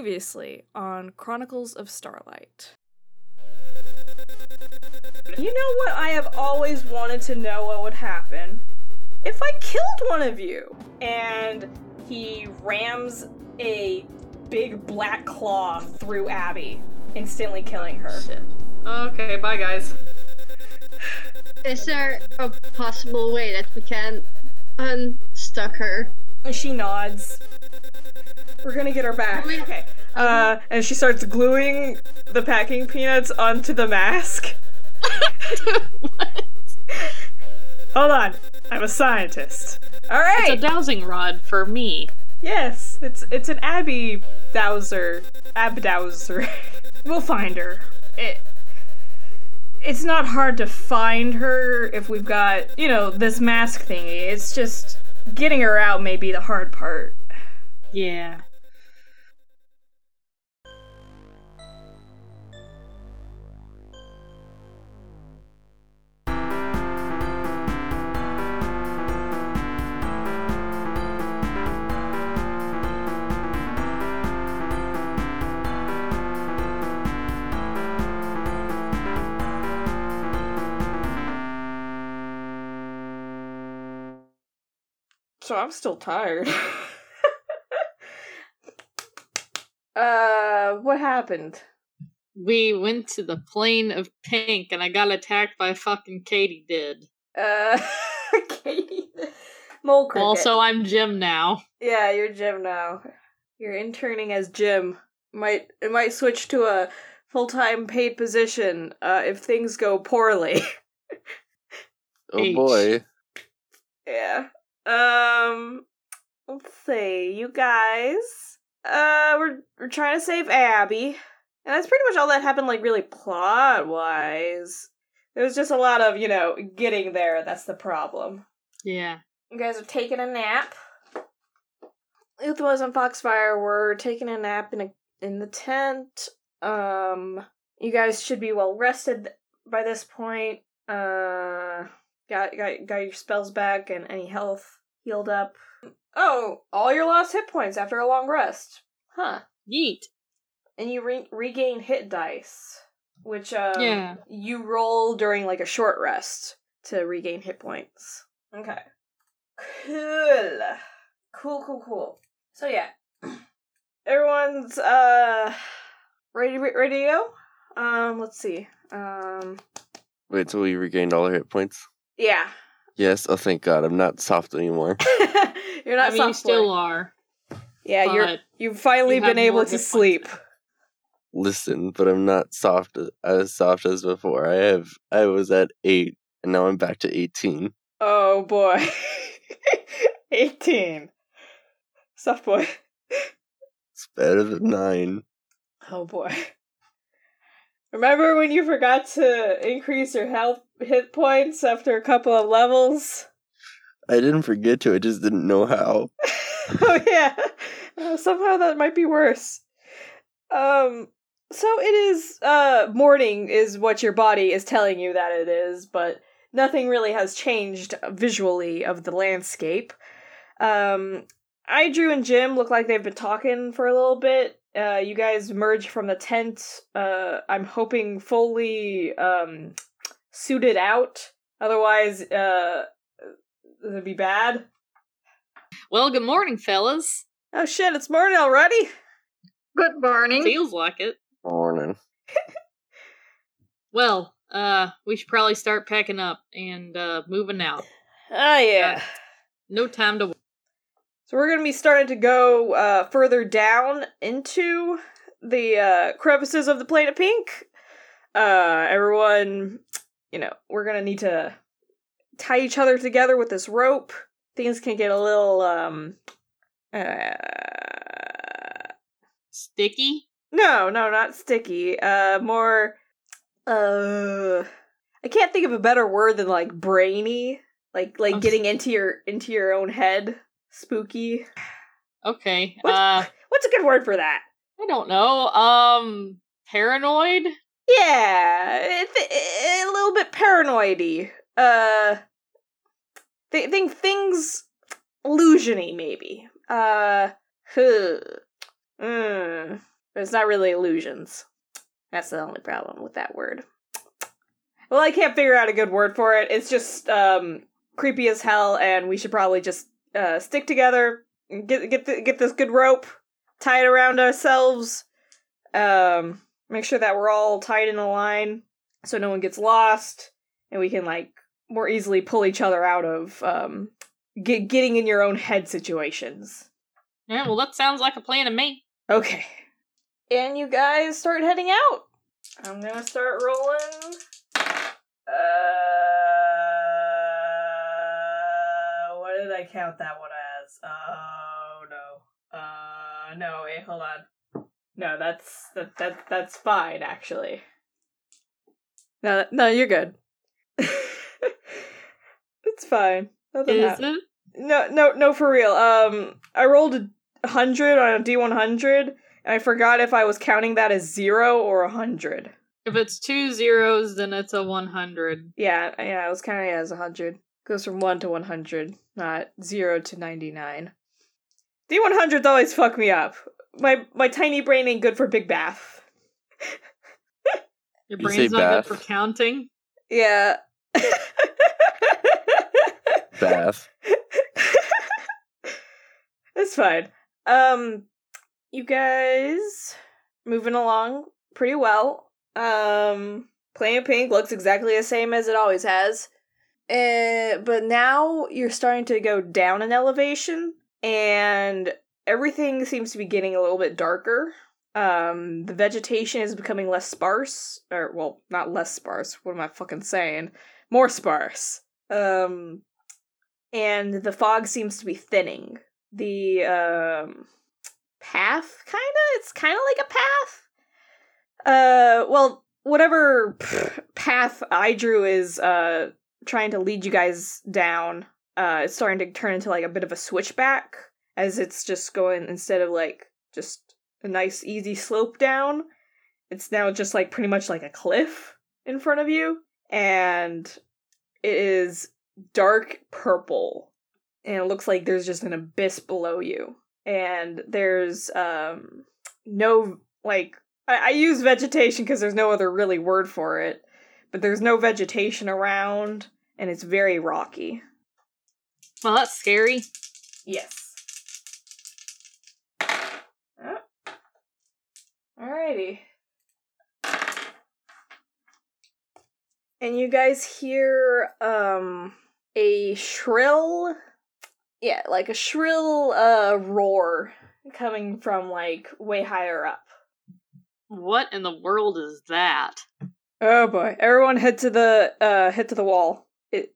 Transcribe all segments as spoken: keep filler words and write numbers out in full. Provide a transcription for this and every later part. Previously on Chronicles of Starlight. You know what I have always wanted to know what would happen? If I killed one of you! And he rams a big black claw through Abby, instantly killing her. Shit. Okay, bye guys. Is there a possible way that we can unstuck her? She nods. We're gonna get her back. We- okay. Uh, and she starts gluing the packing peanuts onto the mask. What? Hold on. I'm a scientist. All right. It's a dowsing rod for me. Yes. It's it's an Abby dowser. Abdowser. We'll find her. It, it's not hard to find her if we've got, you know, this mask thingy. It's just getting her out may be the hard part. Yeah. So I'm still tired. Uh, what happened? We went to the plane of pink and I got attacked by fucking Katie did. Uh, Katie Mole Cricket. Also, I'm Jim now. Yeah, you're Jim now. You're interning as Jim. Might, it might switch to a full-time paid position, uh, if things go poorly. Oh boy. Yeah. Um, let's see. You guys... Uh, we're we're trying to save Abby, and that's pretty much all that happened, like, really plot-wise. There was just a lot of, you know, getting there, that's the problem. Yeah. You guys are taking a nap. Uthwas and Foxfire were taking a nap in a in the tent. Um, you guys should be well-rested by this point. Uh, got, got, got your spells back and any health healed up. Oh, all your lost hit points after a long rest. Huh. Yeet. And you re- regain hit dice, which um, yeah. you roll during, like, a short rest to regain hit points. Okay. Cool. Cool, cool, cool. So, yeah. Everyone's, uh, ready, ready to go? Um, let's see. Um. Wait, so we regained all our hit points? Yeah. Yes, oh, thank God. I'm not soft anymore. You're not I mean, soft you still boy. Are. Yeah, you're, you've finally you been able to sleep. Listen, but I'm not soft as soft as before. I have I was at eight, and now I'm back to eighteen. Oh, boy. eighteen. Soft boy. It's better than nine. Oh, boy. Remember when you forgot to increase your health hit points after a couple of levels? I didn't forget to, I just didn't know how. Oh, yeah. Uh, somehow that might be worse. Um, so it is, uh, morning is what your body is telling you that it is, but nothing really has changed visually of the landscape. Um, I, Drew, and Jim look like they've been talking for a little bit. Uh, you guys merge from the tent, uh, I'm hoping fully, um, suited out, otherwise, uh, it'd be bad. Well, good morning, fellas. Oh shit, it's morning already? Good morning. Feels like it. Morning. Well, uh, we should probably start packing up and, uh, moving out. Oh yeah. Uh, no time to wait. So we're going to be starting to go uh, further down into the uh, crevices of the Planet Pink. Uh, everyone, you know, we're going to need to tie each other together with this rope. Things can get a little, um... Uh... Sticky? No, no, not sticky. Uh, more... Uh... I can't think of a better word than, like, brainy. Like, like I'm getting st- into your into your own head. Spooky. Okay. What's, uh, what's a good word for that? I don't know. Um, paranoid? Yeah. Th- a little bit paranoid-y. Uh, th- think things illusion-y, maybe. Uh, huh. Mmm. It's not really illusions. That's the only problem with that word. Well, I can't figure out a good word for it. It's just um, creepy as hell, and we should probably just uh, stick together, get get the, get this good rope, tie it around ourselves, um, make sure that we're all tied in a line so no one gets lost, and we can, like, more easily pull each other out of um, get, getting in your own head situations. Yeah, well, that sounds like a plan to me. Okay. And you guys start heading out. I'm gonna start rolling... Uh, what did I count that one as? Oh no. Uh, no. Wait, hold on. No, that's that that that's fine actually. No, no, you're good. It's fine. Nothing Is happened. It? No, no, no, for real. Um, I rolled a hundred on a D one hundred, and I forgot if I was counting that as zero or a hundred. If it's two zeros, then it's a one hundred. Yeah, yeah, it was kind of as one hundred. Goes from one to one hundred, not zero to ninety-nine. D one hundreds always fuck me up. My my tiny brain ain't good for big bath. Your brain's not bath? Good for counting? Yeah. Bath. It's fine. Um, you guys moving along pretty well. Um, Planet Pink looks exactly the same as it always has. Uh, but now you're starting to go down an elevation, and everything seems to be getting a little bit darker. Um, the vegetation is becoming less sparse. Or, well, not less sparse. What am I fucking saying? More sparse. Um, and the fog seems to be thinning. The, um, path, kinda? It's kinda like a path? Uh, well, whatever pff, path I drew is, uh, trying to lead you guys down, uh, it's starting to turn into, like, a bit of a switchback, as it's just going, instead of, like, just a nice, easy slope down, it's now just, like, pretty much like a cliff in front of you, and it is dark purple, and it looks like there's just an abyss below you, and there's, um, no, like... I use vegetation because there's no other really word for it, but there's no vegetation around, and it's very rocky. Well, that's scary. Yes. Oh. Alrighty. And you guys hear, um, a shrill, yeah, like a shrill, uh, roar coming from, like, way higher up. What in the world is that? Oh boy! Everyone, head to the uh, head to the wall. It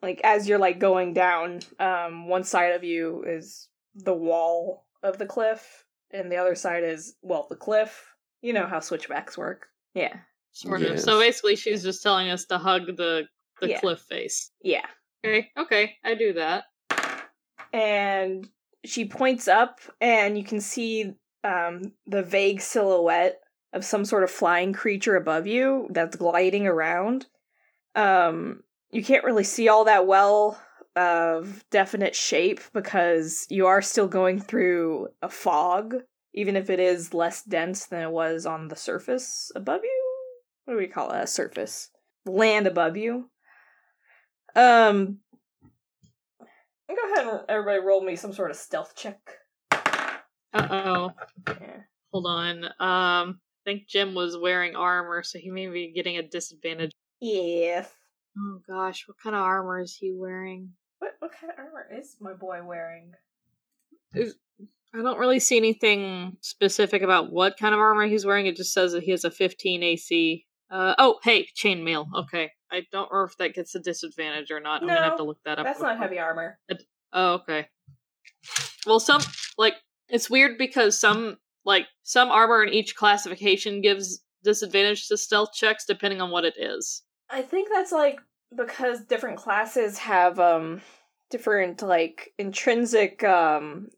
like as you're like going down. Um, one side of you is the wall of the cliff, and the other side is well the cliff. You know how switchbacks work. Yeah. Sort of. Yes. So basically, she's just telling us to hug the the yeah. cliff face. Yeah. Okay. Okay. I do that. And she points up, and you can see um, the vague silhouette of some sort of flying creature above you that's gliding around. Um, you can't really see all that well of definite shape because you are still going through a fog, even if it is less dense than it was on the surface above you? What do we call it? A surface. Land above you. Um, go ahead and everybody roll me some sort of stealth check. Uh-oh. Yeah. Hold on. Um... I think Jim was wearing armor, so he may be getting a disadvantage. Yes. Oh gosh, what kind of armor is he wearing? What what kind of armor is my boy wearing? I don't really see anything specific about what kind of armor he's wearing. It just says that he has a fifteen A C. Uh, oh, hey, chainmail. Okay. I don't know if that gets a disadvantage or not. No, I'm gonna have to look that up. That's not heavy armor. Oh, okay. Well, some, like, it's weird because some... Like, some armor in each classification gives disadvantage to stealth checks, depending on what it is. I think that's, like, because different classes have, um, different, like, intrinsic, um,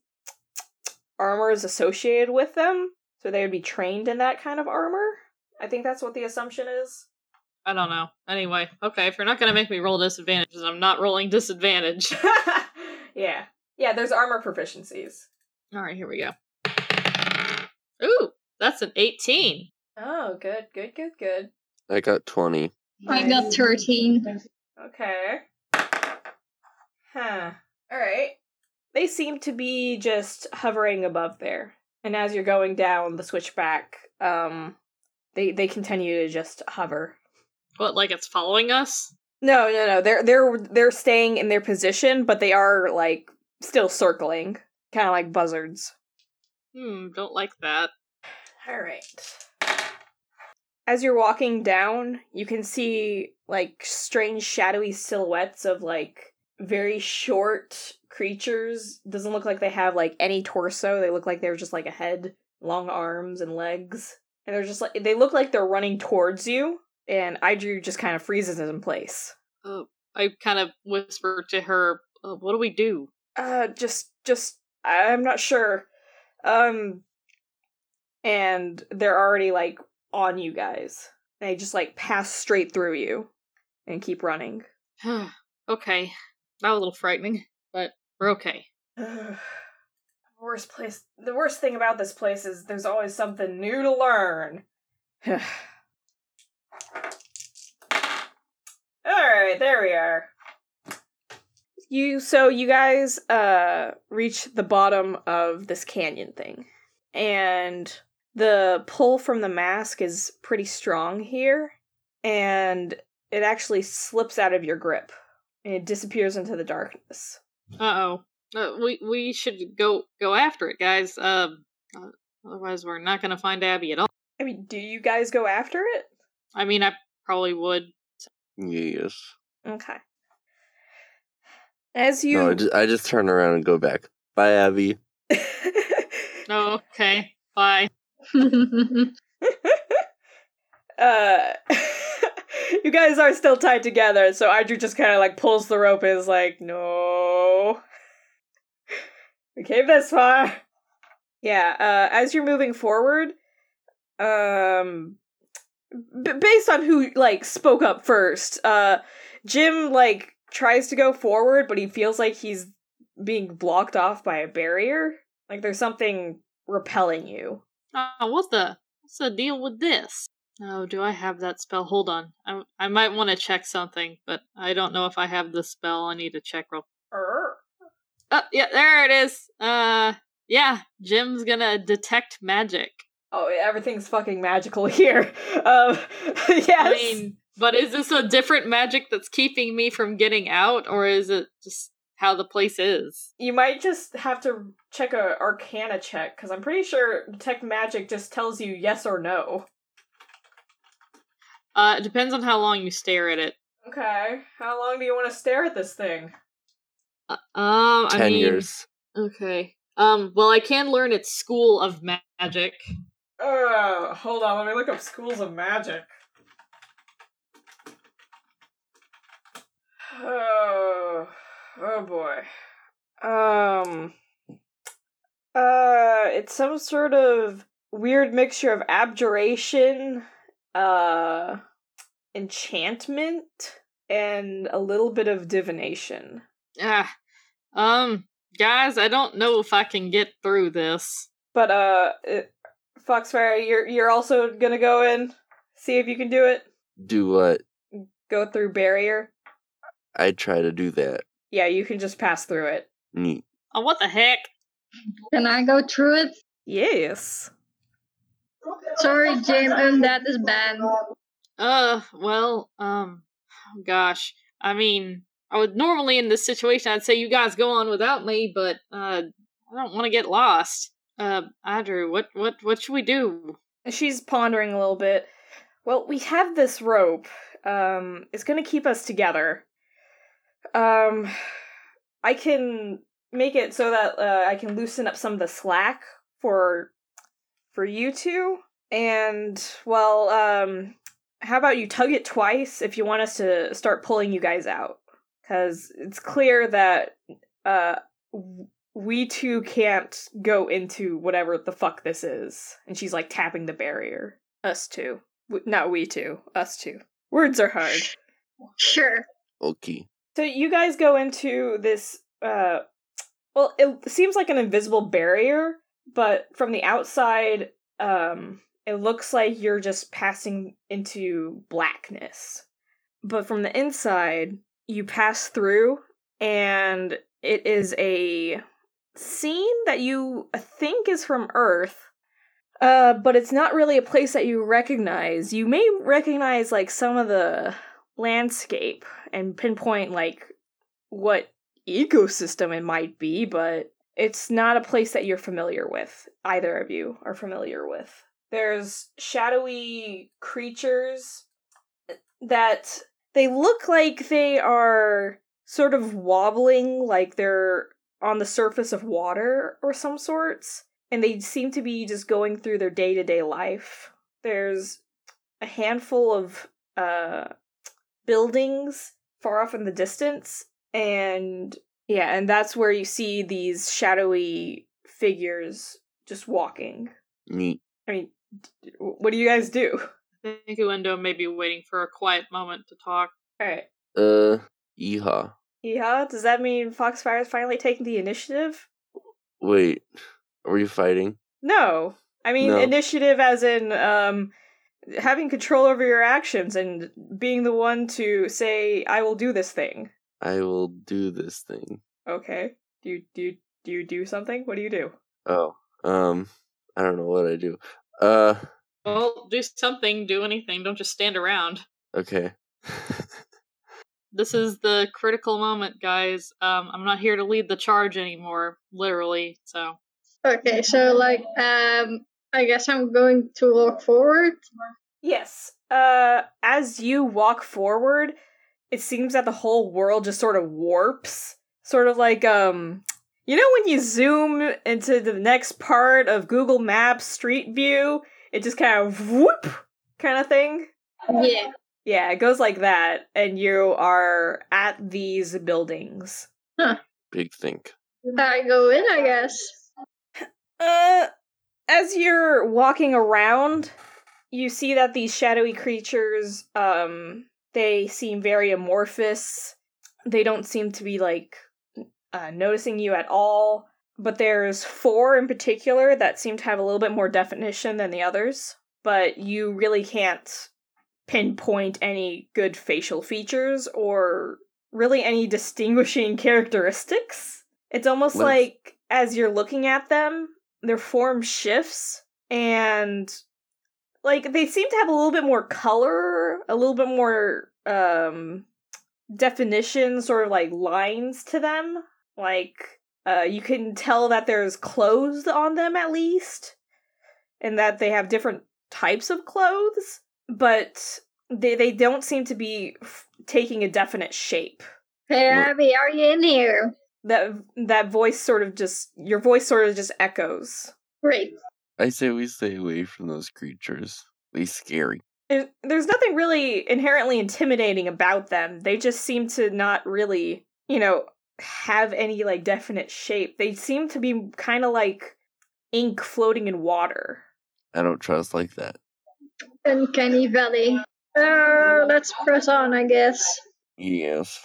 armors associated with them. So they would be trained in that kind of armor. I think that's what the assumption is. I don't know. Anyway, okay, if you're not gonna make me roll disadvantages, I'm not rolling disadvantage. Yeah. Yeah, there's armor proficiencies. Alright, here we go. Ooh, that's an eighteen. Oh, good, good, good, good. I got twenty. Nice. I got thirteen. Okay. Huh. All right. They seem to be just hovering above there. And as you're going down the switchback, um, they they continue to just hover. What, like it's following us? No, no, no. They're they're they're staying in their position, but they are like still circling, kind of like buzzards. Hmm, don't like that. All right. As you're walking down, you can see like strange shadowy silhouettes of like very short creatures. Doesn't look like they have like any torso. They look like they're just like a head, long arms and legs. And they're just like, they look like they're running towards you. And Audrey just kind of freezes in place. Uh, I kind of whisper to her, uh, what do we do? Uh, just, just, I'm not sure. Um, and they're already, like, on you guys. They just, like, pass straight through you and keep running. Okay. That was a little frightening, but we're okay. Worst place, the worst thing about this place is there's always something new to learn. Alright, there we are. You so you guys uh reach the bottom of this canyon thing. And the pull from the mask is pretty strong here. And it actually slips out of your grip. And it disappears into the darkness. Uh-oh. Uh, we we should go go after it, guys. Uh, otherwise we're not going to find Abby at all. I mean, do you guys go after it? I mean, I probably would. Yes. Okay. As you... No, I just, I just turn around and go back. Bye, Abby. Oh, okay. Bye. uh, you guys are still tied together, so Audrey just kind of, like, pulls the rope and is like, no. We came this far. Yeah, uh, as you're moving forward, um... B- based on who, like, spoke up first, uh, Jim, like, tries to go forward, but he feels like he's being blocked off by a barrier. Like, there's something repelling you. Oh, what the? What's the deal with this? Oh, do I have that spell? Hold on. I, I might want to check something, but I don't know if I have the spell. I need to check real quick. Oh, yeah, there it is. Uh, yeah, Jim's gonna detect magic. Oh, everything's fucking magical here. Um, yes. I mean, but is this a different magic that's keeping me from getting out, or is it just how the place is? You might just have to check a Arcana check, because I'm pretty sure detect magic just tells you yes or no. Uh, it depends on how long you stare at it. Okay. How long do you want to stare at this thing? Uh, um, Ten I mean, years. Okay. Um, well, I can learn its school of magic. Uh, hold on, let me look up schools of magic. Oh, oh boy. Um, uh, it's some sort of weird mixture of abjuration, uh, enchantment, and a little bit of divination. Ah, um, guys, I don't know if I can get through this. But, uh... It- Foxfire, you're you're also gonna go in, see if you can do it. Do what? Go through barrier. I try to do that. Yeah, you can just pass through it. Neat. Oh, what the heck? Can I go through it? Yes. Sorry, Jim, and that is banned. Uh, well, um, gosh, I mean, I would normally in this situation I'd say you guys go on without me, but uh, I don't want to get lost. Uh, Audrey, what, what, what should we do? She's pondering a little bit. Well, we have this rope. Um, it's gonna keep us together. Um, I can make it so that uh, I can loosen up some of the slack for, for you two. And, well, um, how about you tug it twice if you want us to start pulling you guys out? Because it's clear that, uh... W- We two can't go into whatever the fuck this is. And she's like tapping the barrier. Us two. We, not we two. Us two. Words are hard. Sure. Okay. So you guys go into this, uh, well, it seems like an invisible barrier, but from the outside, um, it looks like you're just passing into blackness. But from the inside, you pass through, and it is a scene that you think is from Earth, uh, but it's not really a place that you recognize. You may recognize, like, some of the landscape and pinpoint, like, what ecosystem it might be, but it's not a place that you're familiar with. Either of you are familiar with. There's shadowy creatures that they look like they are sort of wobbling, like they're on the surface of water or some sorts, and they seem to be just going through their day-to-day life. There's a handful of uh, buildings far off in the distance, and yeah, and that's where you see these shadowy figures just walking. Neat. I mean, what do you guys do? I think Uendo may be waiting for a quiet moment to talk. Alright. Uh, yeehaw. Yeehaw? Does that mean Foxfire is finally taking the initiative? Wait, are you fighting? No. I mean, no. Initiative as in, um, having control over your actions and being the one to say, I will do this thing. I will do this thing. Okay. Do you do, you, do, you do something? What do you do? Oh, um, I don't know what I do. Uh... Well, do something, do anything, don't just stand around. Okay. This is the critical moment, guys. Um, I'm not here to lead the charge anymore, literally, so. Okay, so, like, um, I guess I'm going to walk forward? Yes. Uh, as you walk forward, it seems that the whole world just sort of warps. Sort of like, um, you know when you zoom into the next part of Google Maps Street View? It just kind of whoop kind of thing. Yeah. Yeah, it goes like that, and you are at these buildings. Huh. Big think. I go in, I guess. Uh, as you're walking around, you see that these shadowy creatures, um, they seem very amorphous. They don't seem to be, like, uh, noticing you at all. But there's four in particular that seem to have a little bit more definition than the others, but you really can't pinpoint any good facial features or really any distinguishing characteristics. It's almost Life. like, as you're looking at them, their form shifts, and, like, they seem to have a little bit more color, a little bit more um, definition, sort of, like, lines to them, like... Uh, you can tell that there's clothes on them, at least, and that they have different types of clothes, but they they don't seem to be f- taking a definite shape. Hey, Abby, are you in here? That that voice sort of just, your voice sort of just echoes. Great. I say we stay away from those creatures. They're scary. It, there's nothing really inherently intimidating about them. They just seem to not really, you know... have any, like, definite shape. They seem to be kind of like ink floating in water. I don't trust like that. Uncanny Valley. Uh, let's press on, I guess. Yes.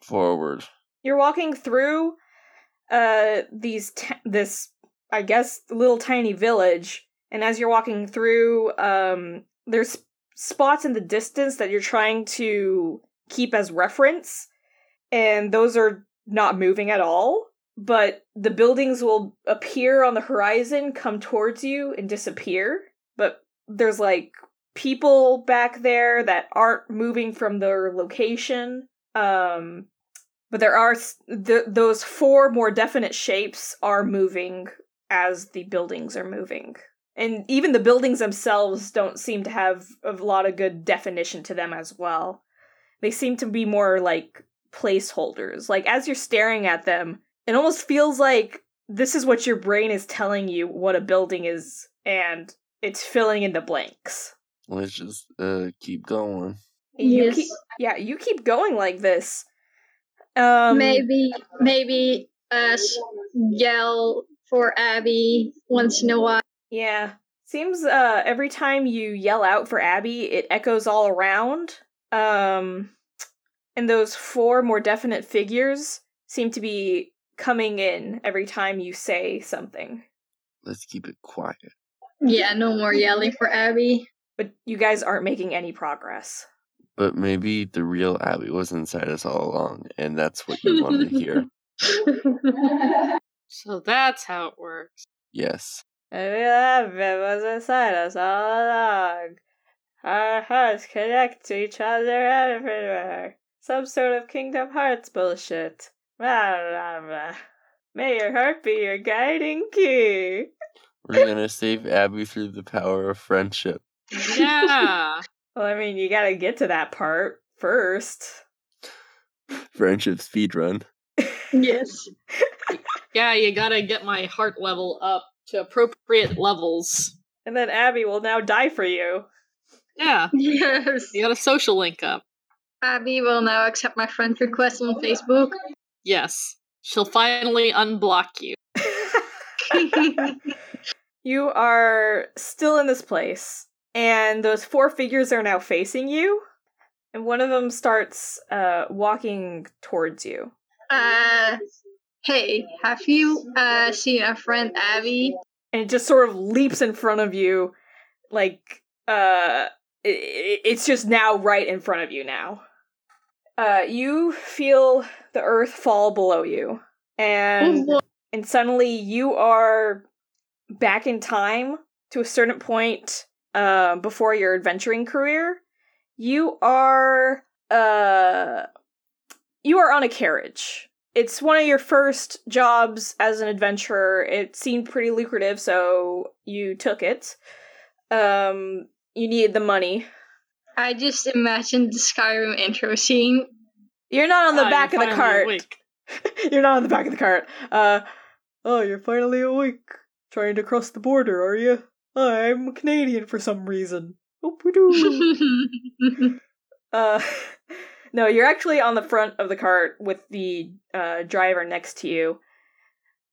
Forward. You're walking through uh, these t- this, I guess, little tiny village, and as you're walking through, um, there's spots in the distance that you're trying to keep as reference, and those are not moving at all, but the buildings will appear on the horizon, come towards you, and disappear. But there's, like, people back there that aren't moving from their location. Um, but there are... Th- those four more definite shapes are moving as the buildings are moving. And even the buildings themselves don't seem to have a lot of good definition to them as well. They seem to be more, like... placeholders. Like, as you're staring at them, it almost feels like this is what your brain is telling you what a building is, and it's filling in the blanks. Let's just uh keep going. You yes. keep, yeah, you keep going like this. Um, maybe, maybe uh, yell for Abby once in a while. Yeah, seems uh every time you yell out for Abby, it echoes all around. Um. And those four more definite figures seem to be coming in every time you say something. Let's keep it quiet. Yeah, no more yelling for Abby. But you guys aren't making any progress. But maybe the real Abby was inside us all along, and that's what you wanted to hear. So that's how it works. Yes. The real Abby was inside us all along. Our hearts connect to each other everywhere. Some sort of Kingdom Hearts bullshit. Blah, blah, blah. May your heart be your guiding key. We're gonna save Abby through the power of friendship. Yeah. Well, I mean, you gotta get to that part first. Friendship speedrun. Yes. Yeah, you gotta get my heart level up to appropriate levels. And then Abby will now die for you. Yeah. Yes. You gotta social link up. Abby will now accept my friend request on Facebook. Yes. She'll finally unblock you. You are still in this place. And those four figures are now facing you, and one of them starts uh, walking towards you. Uh, hey, have you uh, seen our friend Abby? And it just sort of leaps in front of you, like, uh, it, it's just now right in front of you now. Uh, you feel the earth fall below you, and, oh, and suddenly you are back in time to a certain point. Uh, before your adventuring career, you are, uh, you are on a carriage. It's one of your first jobs as an adventurer. It seemed pretty lucrative, so you took it. Um, you needed the money. I just imagined the Skyrim intro scene. You're not on the oh, back of the cart. You're not on the back of the cart. Uh, oh, you're finally awake. Trying to cross the border, are you? I'm Canadian for some reason. uh, no, you're actually on the front of the cart with the uh, driver next to you.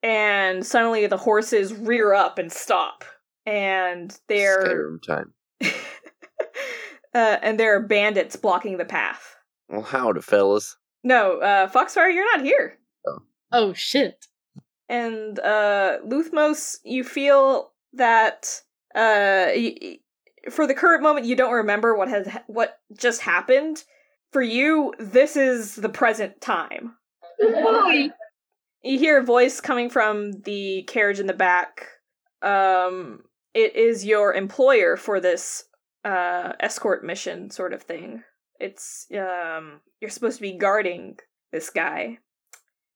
And suddenly the horses rear up and stop. And they're... Skyrim time. uh, and there are bandits blocking the path. Well, howdy, fellas. No, uh, Foxfire, you're not here. Oh, oh shit. And uh, Luthmos, you feel that... Uh, for the current moment, you don't remember what has what just happened. For you, this is the present time. Why? You hear a voice coming from the carriage in the back. Um, it is your employer for this uh escort mission sort of thing. It's um, you're supposed to be guarding this guy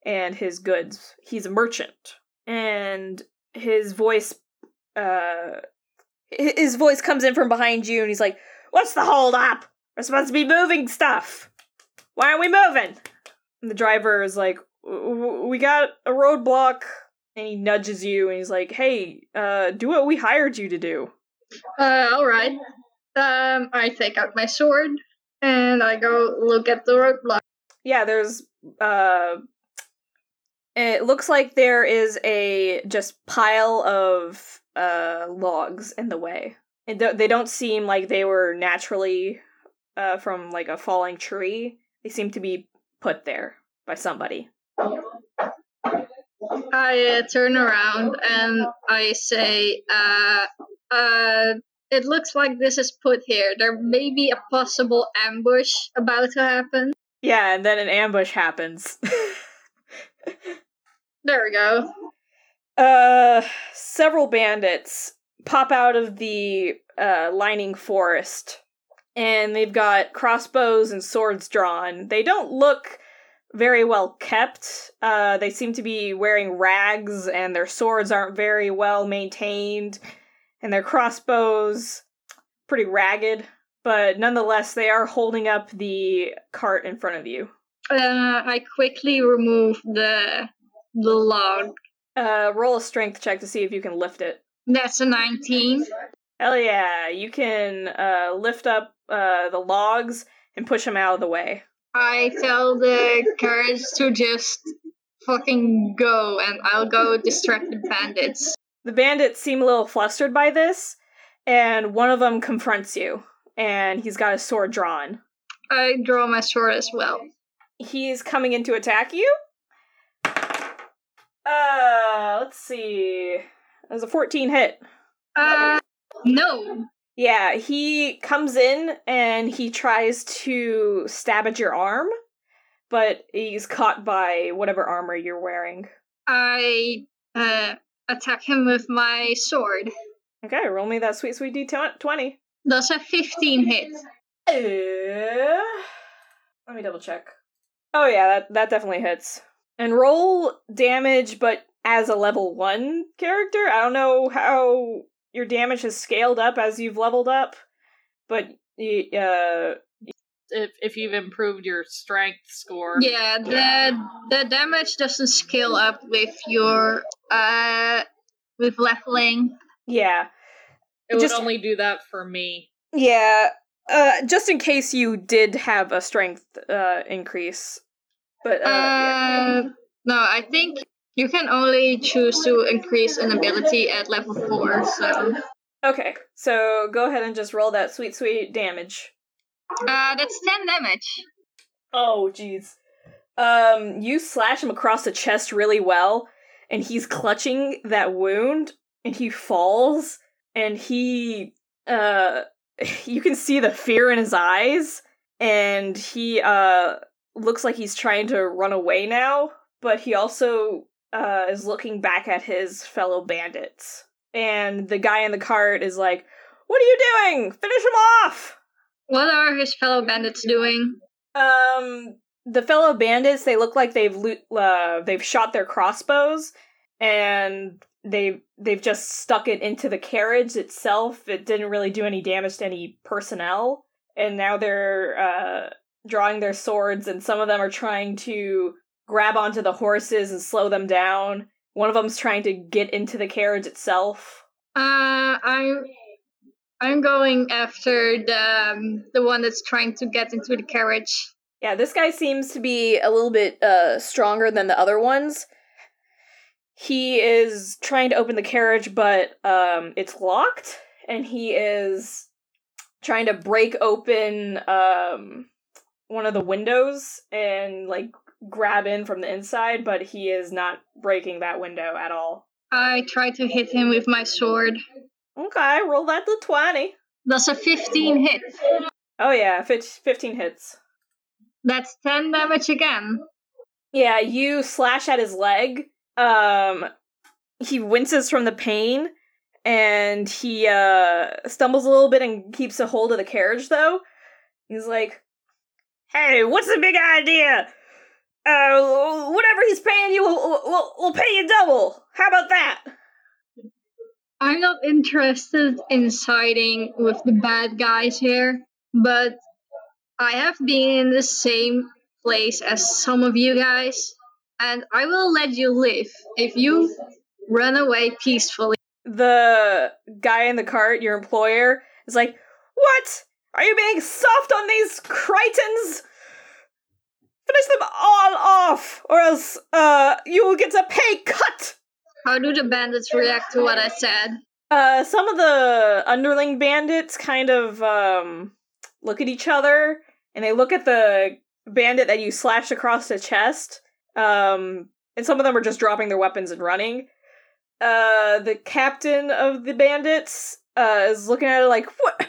and his goods. He's a merchant, and his voice uh. His voice comes in from behind you, and he's like, "What's the hold up? We're supposed to be moving stuff. Why aren't we moving?" And the driver is like, "We got a roadblock," and he nudges you, and he's like, "Hey, uh, do what we hired you to do." Uh, all right. Um, I take out my sword, and I go look at the roadblock. Yeah, there's, uh, it looks like there is a just pile of uh logs in the way, and th- they don't seem like they were naturally uh from like a falling tree. They seem to be put there by somebody. I uh, turn around and I say, uh uh it looks like this is put here. There may be a possible ambush about to happen. Yeah, and then an ambush happens. There we go. Uh, several bandits pop out of the, uh, lining forest, and they've got crossbows and swords drawn. They don't look very well kept. Uh, they seem to be wearing rags, and their swords aren't very well maintained, and their crossbows pretty ragged, but nonetheless, they are holding up the cart in front of you. Uh, I quickly remove the, the log. Uh, roll a strength check to see if you can lift it. That's a nineteen. Hell yeah, you can uh, lift up uh, the logs and push them out of the way. I tell the courage to just fucking go, and I'll go distract the bandits. The bandits seem a little flustered by this, and one of them confronts you, and he's got his sword drawn. I draw my sword as well. He's coming in to attack you? Uh, let's see. There's a fourteen hit. Uh, No. Yeah, he comes in and he tries to stab at your arm, but he's caught by whatever armor you're wearing. I uh, attack him with my sword. Okay, roll me that sweet, sweet D twenty. That's a fifteen hit. Uh, let me double check. Oh yeah, that, that definitely hits. And roll damage, but as a level one character? I don't know how your damage has scaled up as you've leveled up, but uh, if if you've improved your strength score. Yeah, the yeah. the damage doesn't scale up with your uh with leveling. Yeah. It just would only do that for me. Yeah. Uh, just in case you did have a strength uh increase. But uh, uh yeah. No, I think you can only choose to increase an ability at level four, so... Okay, so go ahead and just roll that sweet, sweet damage. Uh, that's ten damage. Oh, jeez. Um, you slash him across the chest really well, and he's clutching that wound, and he falls, and he, uh... You can see the fear in his eyes, and he, uh, looks like he's trying to run away now, but he also... Uh, is looking back at his fellow bandits. And the guy in the cart is like, "What are you doing? Finish him off!" What are his fellow bandits doing? Um, the fellow bandits, they look like they've lo- uh, they've shot their crossbows, and they, they've just stuck it into the carriage itself. It didn't really do any damage to any personnel. And now they're uh, drawing their swords, and some of them are trying to grab onto the horses and slow them down. One of them's trying to get into the carriage itself. Uh, I'm, I'm going after the um, the one that's trying to get into the carriage. Yeah, this guy seems to be a little bit uh, stronger than the other ones. He is trying to open the carriage, but um, it's locked, and he is trying to break open um, one of the windows and, like, grab in from the inside, but he is not breaking that window at all. I try to hit him with my sword. Okay, roll that to twenty. That's a fifteen hit. Oh yeah, fifteen hits. That's ten damage again. Yeah, you slash at his leg. Um, he winces from the pain, and he uh, stumbles a little bit and keeps a hold of the carriage, though. He's like, "Hey, what's the big idea? Uh, whatever he's paying you, we'll, we'll, we'll pay you double. How about that?" I'm not interested in siding with the bad guys here, but I have been in the same place as some of you guys, and I will let you live if you run away peacefully. The guy in the cart, your employer, is like, "What? Are you being soft on these Crichtons? Finish them all off, or else uh, you will get a pay cut!" How do the bandits react to what I said? Uh, some of the underling bandits kind of um, look at each other, and they look at the bandit that you slashed across the chest, um, and some of them are just dropping their weapons and running. Uh, the captain of the bandits uh, is looking at it like, "What?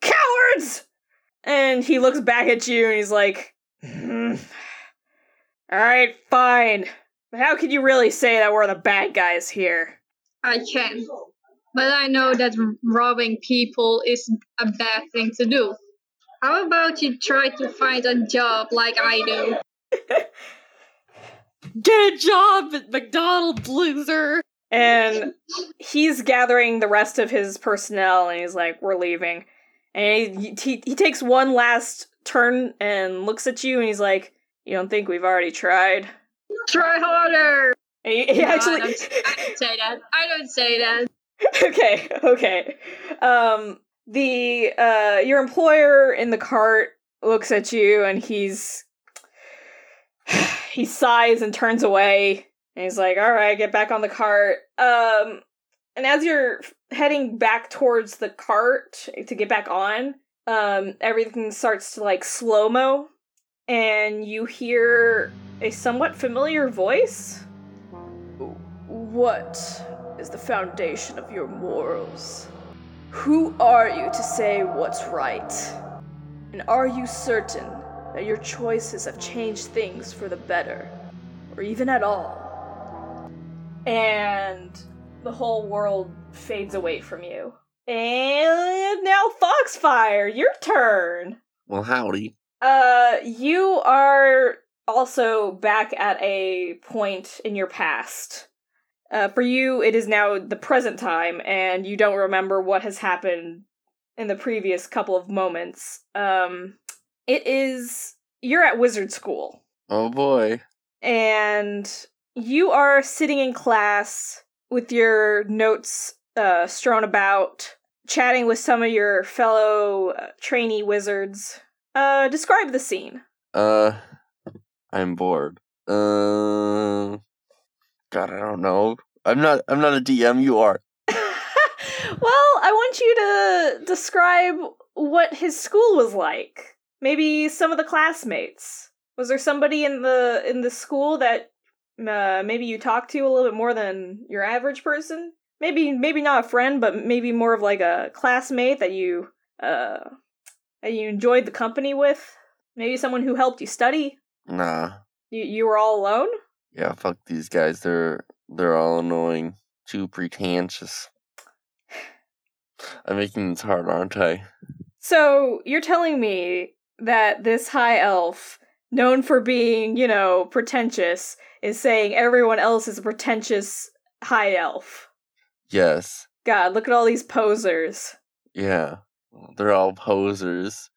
Cowards!" And he looks back at you, and he's like, Mm. "Alright, fine. But how can you really say that we're the bad guys here?" I can. But I know that robbing people is a bad thing to do. How about you try to find a job like I do? Get a job at McDonald's, loser! And he's gathering the rest of his personnel, and he's like, "We're leaving." And he, he, he takes one last turn and looks at you, and he's like, "You don't think we've already tried? Try harder!" And he, he no, actually... I don't, I don't say that. I don't say that. Okay, okay. Um, the, uh, your employer in the cart looks at you, and he's... he sighs and turns away, and he's like, "Alright, get back on the cart." Um, and as you're heading back towards the cart to get back on, Um, everything starts to, like, slow-mo, and you hear a somewhat familiar voice. "What is the foundation of your morals?" Who are you to say what's right? And are you certain that your choices have changed things for the better, or even at all? And the whole world fades away from you. And now, Foxfire, your turn! Well, howdy. Uh, you are also back at a point in your past. Uh, for you, it is now the present time, and you don't remember what has happened in the previous couple of moments. Um, it is... You're at wizard school. Oh, boy. And you are sitting in class with your notes uh, strewn about, chatting with some of your fellow uh, trainee wizards. Uh, describe the scene. Uh, I'm bored. Uh... God, I don't know. I'm not I'm not a D M, you are. Well, I want you to describe what his school was like. Maybe some of the classmates. Was there somebody in the in the school that uh, maybe you talked to a little bit more than your average person? Maybe maybe not a friend, but maybe more of like a classmate that you uh that you enjoyed the company with? Maybe someone who helped you study? Nah. You you were all alone? Yeah, fuck these guys. They're they're all annoying. Too pretentious. I'm making this hard, aren't I? So, you're telling me that this high elf, known for being, you know, pretentious, is saying everyone else is a pretentious high elf? Yes. God, look at all these posers. Yeah. They're all posers.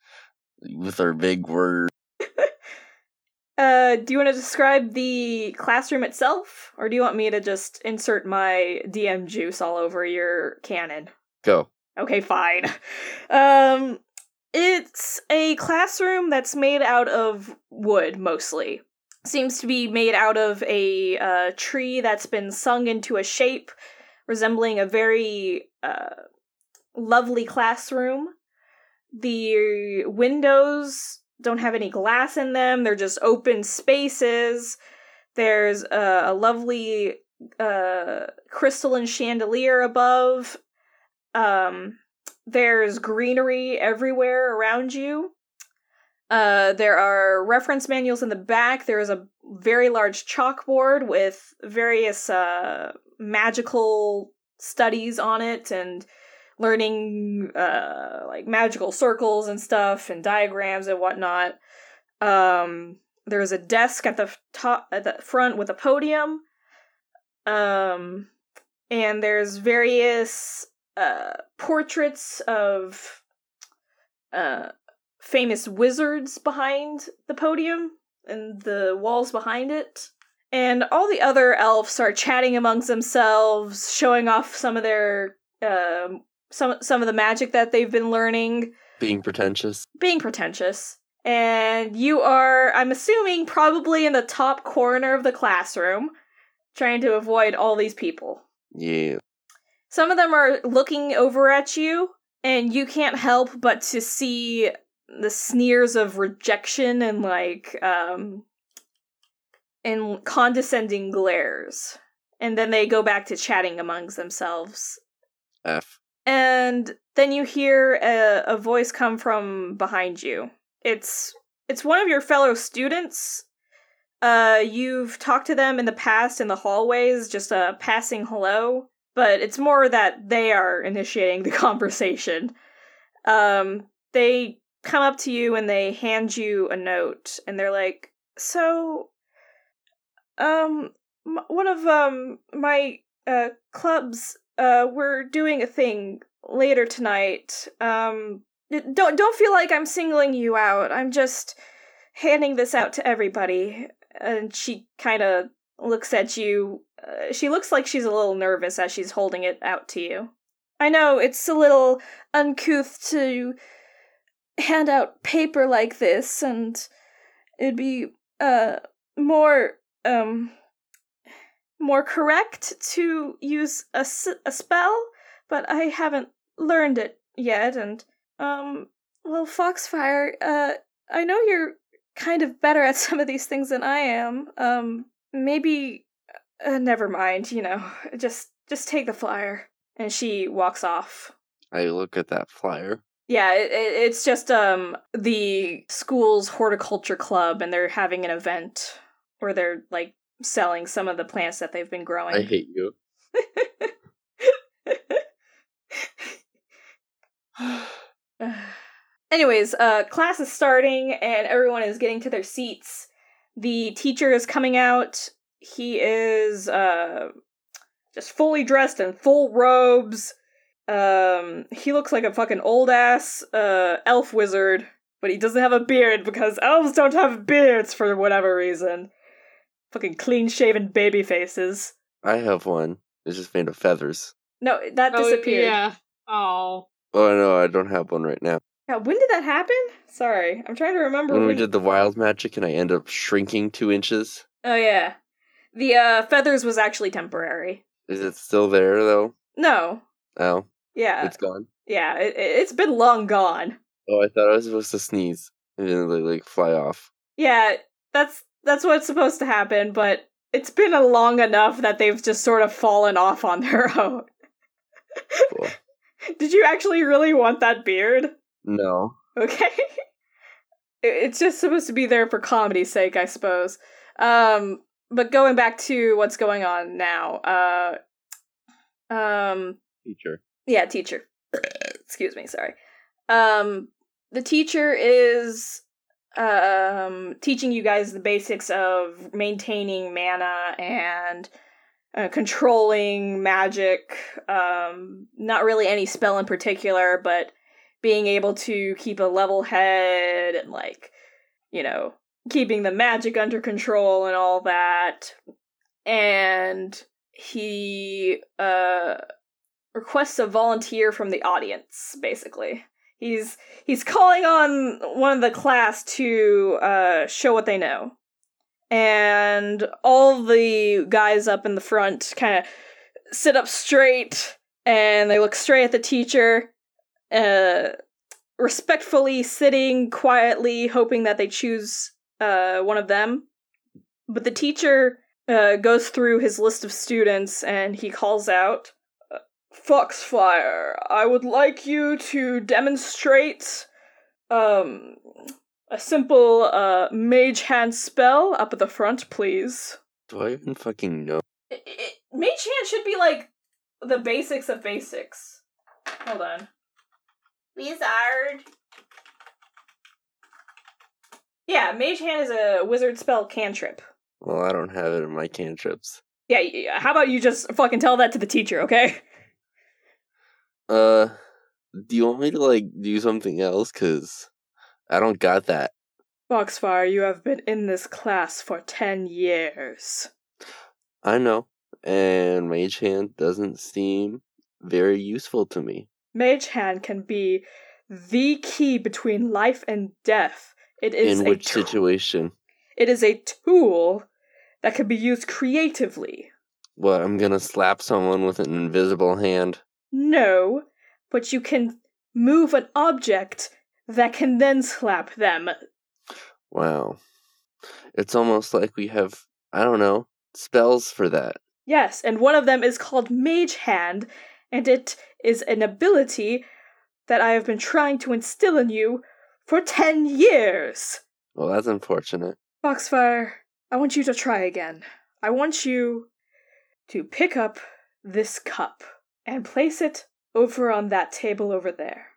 With their big words. Uh, do you want to describe the classroom itself, or do you want me to just insert my D M juice all over your canon? Go. Okay, fine. Um, it's a classroom that's made out of wood, mostly. Seems to be made out of a uh, tree that's been sung into a shape resembling a very uh, lovely classroom. The windows don't have any glass in them. They're just open spaces. There's a, a lovely uh, crystalline chandelier above. Um, there's greenery everywhere around you. Uh, there are reference manuals in the back. There is a very large chalkboard with various uh, magical studies on it and learning, uh, like, magical circles and stuff, and diagrams and whatnot. Um, there's a desk at the top, at the front with a podium. Um, and there's various, uh, portraits of, uh, famous wizards behind the podium, and the walls behind it. And all the other elves are chatting amongst themselves, showing off some of their, um, Some some of the magic that they've been learning. Being pretentious. Being pretentious. And you are, I'm assuming, probably in the top corner of the classroom, trying to avoid all these people. Yeah. Some of them are looking over at you, and you can't help but to see the sneers of rejection and, like, um, and condescending glares. And then they go back to chatting amongst themselves. F. And then you hear a, a voice come from behind you. It's it's one of your fellow students. Uh, you've talked to them in the past in the hallways, just a passing hello. But it's more that they are initiating the conversation. Um, they come up to you and they hand you a note. And they're like, so, um, one of um my uh clubs... Uh, we're doing a thing later tonight. Um, don't don't feel like I'm singling you out. I'm just handing this out to everybody. And she kind of looks at you. Uh, she looks like she's a little nervous as she's holding it out to you. I know it's a little uncouth to hand out paper like this, and it'd be uh more um. more correct to use a, a spell, but I haven't learned it yet, and, um, well, Foxfire, uh, I know you're kind of better at some of these things than I am, um, maybe, uh, never mind, you know, just, just take the flyer. And she walks off. I look at that flyer. Yeah, it, it's just um the school's horticulture club, and they're having an event where they're like selling some of the plants that they've been growing. I hate you. Anyways, uh, class is starting, and everyone is getting to their seats. The teacher is coming out. He is uh, just fully dressed in full robes. Um, he looks like a fucking old-ass uh, elf wizard, but he doesn't have a beard because elves don't have beards for whatever reason. Fucking clean-shaven baby faces. I have one. It's just made of feathers. No, that oh, disappeared. Yeah. Oh. Oh, no, I don't have one right now. Yeah, when did that happen? Sorry, I'm trying to remember. When, when we did the wild magic and I ended up shrinking two inches. Oh, yeah. The uh, feathers was actually temporary. Is it still there, though? No. Oh. Yeah. It's gone? Yeah, it, it's been long gone. Oh, I thought I was supposed to sneeze and then they, like, fly off. Yeah, that's that's what's supposed to happen, but it's been a long enough that they've just sort of fallen off on their own. Cool. Did you actually really want that beard? No. Okay. It's just supposed to be there for comedy's sake, I suppose. Um, but going back to what's going on now. Uh, um, teacher. Yeah, teacher. Excuse me, sorry. Um, the teacher is um, teaching you guys the basics of maintaining mana and Uh, controlling magic, um, not really any spell in particular, but being able to keep a level head and, like, you know, keeping the magic under control and all that. And he uh, requests a volunteer from the audience, basically. He's he's calling on one of the class to uh, show what they know. And all the guys up in the front kind of sit up straight, and they look straight at the teacher, uh, respectfully sitting quietly, hoping that they choose uh, one of them. But the teacher uh, goes through his list of students, and he calls out, "Foxfire, I would like you to demonstrate Um, a simple uh, mage hand spell up at the front, please." Do I even fucking know? It, it, mage hand should be like the basics of basics. Hold on. Wizard. Yeah, mage hand is a wizard spell cantrip. Well, I don't have it in my cantrips. Yeah, how about you just fucking tell that to the teacher, okay? Uh, do you want me to, like, do something else? Because I don't got that. "Foxfire, you have been in this class for ten years. I know, and mage hand doesn't seem very useful to me. Mage hand can be the key between life and death. It is in which a t- situation? It is a tool that can be used creatively." What, I'm gonna slap someone with an invisible hand? No, but you can move an object that can then slap them. Wow. It's almost like we have, I don't know, spells for that. Yes, and one of them is called Mage Hand, and it is an ability that I have been trying to instill in you for ten years. Well, that's unfortunate. "Foxfire, I want you to try again. I want you to pick up this cup and place it over on that table over there."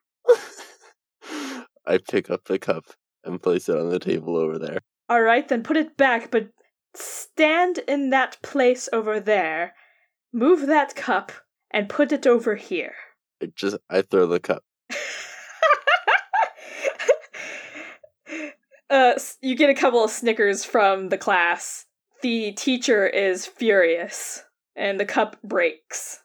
I pick up the cup and place it on the table over there. "All right, then put it back, but stand in that place over there. Move that cup and put it over here." I just, I throw the cup. uh, you get a couple of snickers from the class. The teacher is furious, and the cup breaks.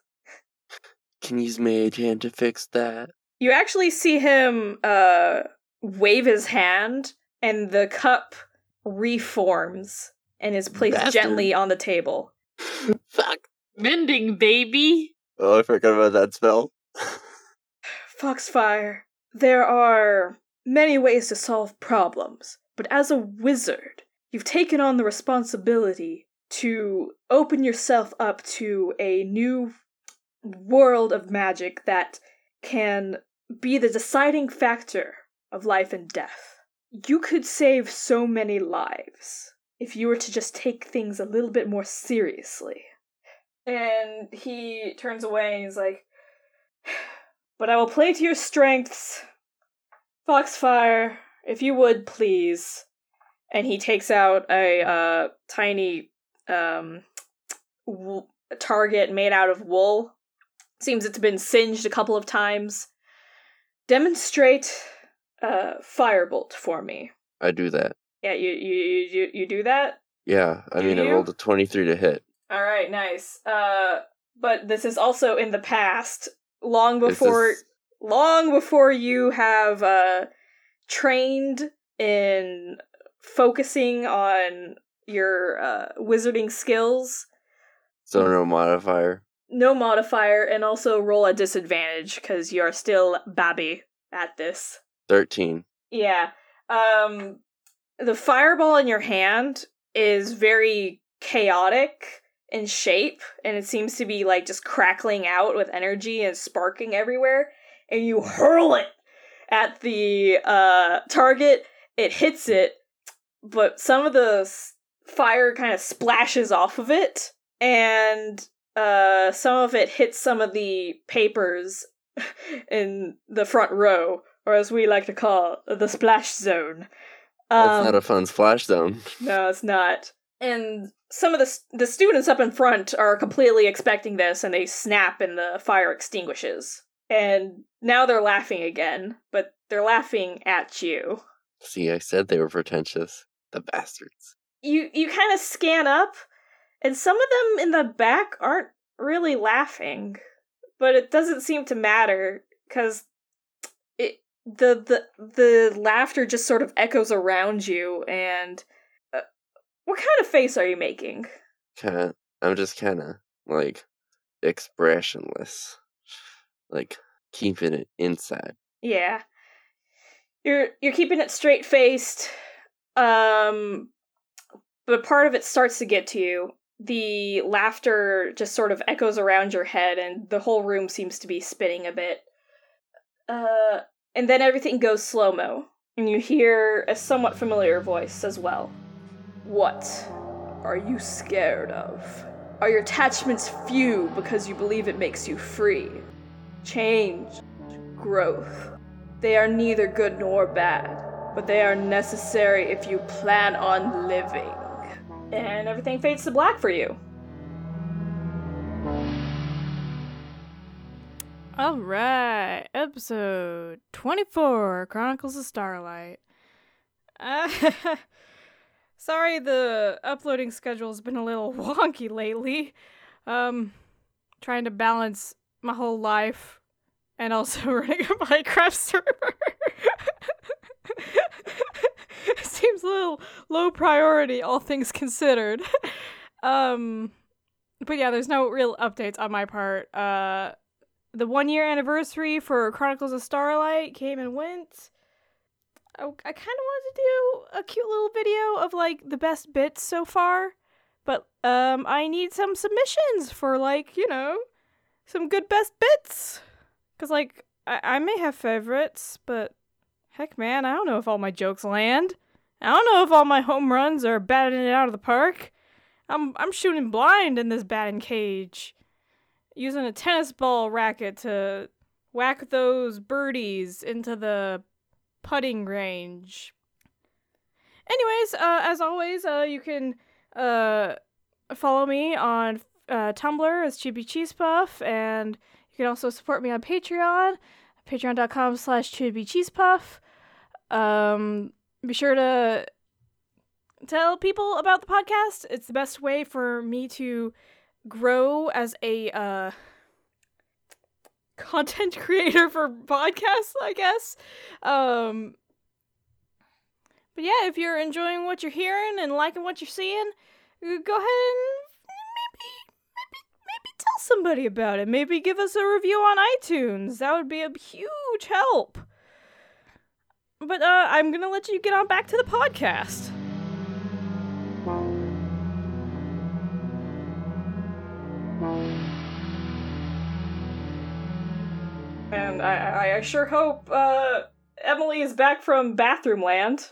"Can you use mage hand to fix that?" You actually see him uh, wave his hand, and the cup reforms and is placed Bastard. gently on the table. Fuck. Mending, baby. Oh, I forgot about that spell. "Foxfire, there are many ways to solve problems, but as a wizard, you've taken on the responsibility to open yourself up to a new world of magic that can be the deciding factor of life and death. You could save so many lives if you were to just take things a little bit more seriously. And he turns away and he's like, but I will play to your strengths. Foxfire, if you would, please. And he takes out a uh, tiny um, w- target made out of wool. Seems it's been singed a couple of times. Demonstrate uh, firebolt for me. I do that. Yeah, you you you, you do that? Yeah, I do mean, you? I rolled a twenty-three to hit. All right, nice. Uh, but this is also in the past, long before, is... long before you have uh, trained in focusing on your uh, wizarding skills. So no modifier. No modifier, and also roll at disadvantage because you are still babby at this. Thirteen. Yeah. Um, the fireball in your hand is very chaotic in shape, and it seems to be like just crackling out with energy and sparking everywhere, and you hurl it at the uh target. It hits it, but some of the s- fire kind of splashes off of it, and uh some of it hits some of the papers in the front row, or as we like to call the splash zone. Um, That's not a fun splash zone. No, it's not. And some of the the students up in front are completely expecting this, and they snap, and the fire extinguishes. And now they're laughing again, but they're laughing at you. See, I said they were pretentious. The bastards. You you kind of scan up, and some of them in the back aren't really laughing, but it doesn't seem to matter, because it the, the, the laughter just sort of echoes around you, and... What kind of face are you making? Kinda, I'm just kind of, like, expressionless. Like, keeping it inside. Yeah. You're you're keeping it straight-faced, um, but part of it starts to get to you. The laughter just sort of echoes around your head, and the whole room seems to be spinning a bit. Uh, and then everything goes slow-mo, and you hear a somewhat familiar voice as well. What are you scared of? Are your attachments few because you believe it makes you free? Change, growth. They are neither good nor bad, but they are necessary if you plan on living. And everything fades to black for you. All right, episode twenty-four, Chronicles of Starlight. Uh, Sorry, the uploading schedule's been a little wonky lately. Um, trying to balance my whole life and also running a Minecraft server. Seems a little low priority, all things considered. Um, but yeah, there's no real updates on my part. Uh, the one-year anniversary for Chronicles of Starlight came and went. I kind of wanted to do a cute little video of, like, the best bits so far, but, um, I need some submissions for, like, you know, some good best bits, because, like, I-, I may have favorites, but, heck, man, I don't know if all my jokes land. I don't know if all my home runs are batting it out of the park. I'm I'm shooting blind in this batting cage, using a tennis ball racket to whack those birdies into the putting range. Anyways, uh, as always, uh, you can uh, follow me on uh, Tumblr as Chibi Cheesepuff, and you can also support me on Patreon, patreon.com slash Chibi Cheesepuff. Um, be sure to tell people about the podcast. It's the best way for me to grow as a uh, content creator for podcasts, I guess. Um, but yeah, if you're enjoying what you're hearing and liking what you're seeing, go ahead and maybe, maybe, maybe tell somebody about it. Maybe give us a review on iTunes. That would be a huge help. But uh, I'm gonna let you get on back to the podcast. And and I, I sure hope uh, Emily is back from bathroom land.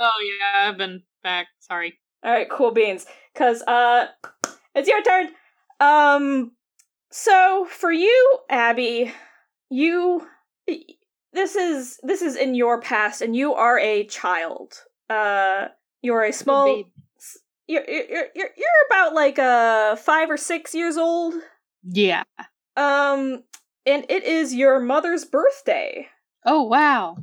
Oh, yeah, I've been back. Sorry. All right, cool beans. Because uh, it's your turn. Um, so for you, Abby, you this is this is in your past, and you are a child. Uh, you're a small. Baby. You're you're you're you're about like uh five or six years old. Yeah. Um, and it is your mother's birthday. Oh wow.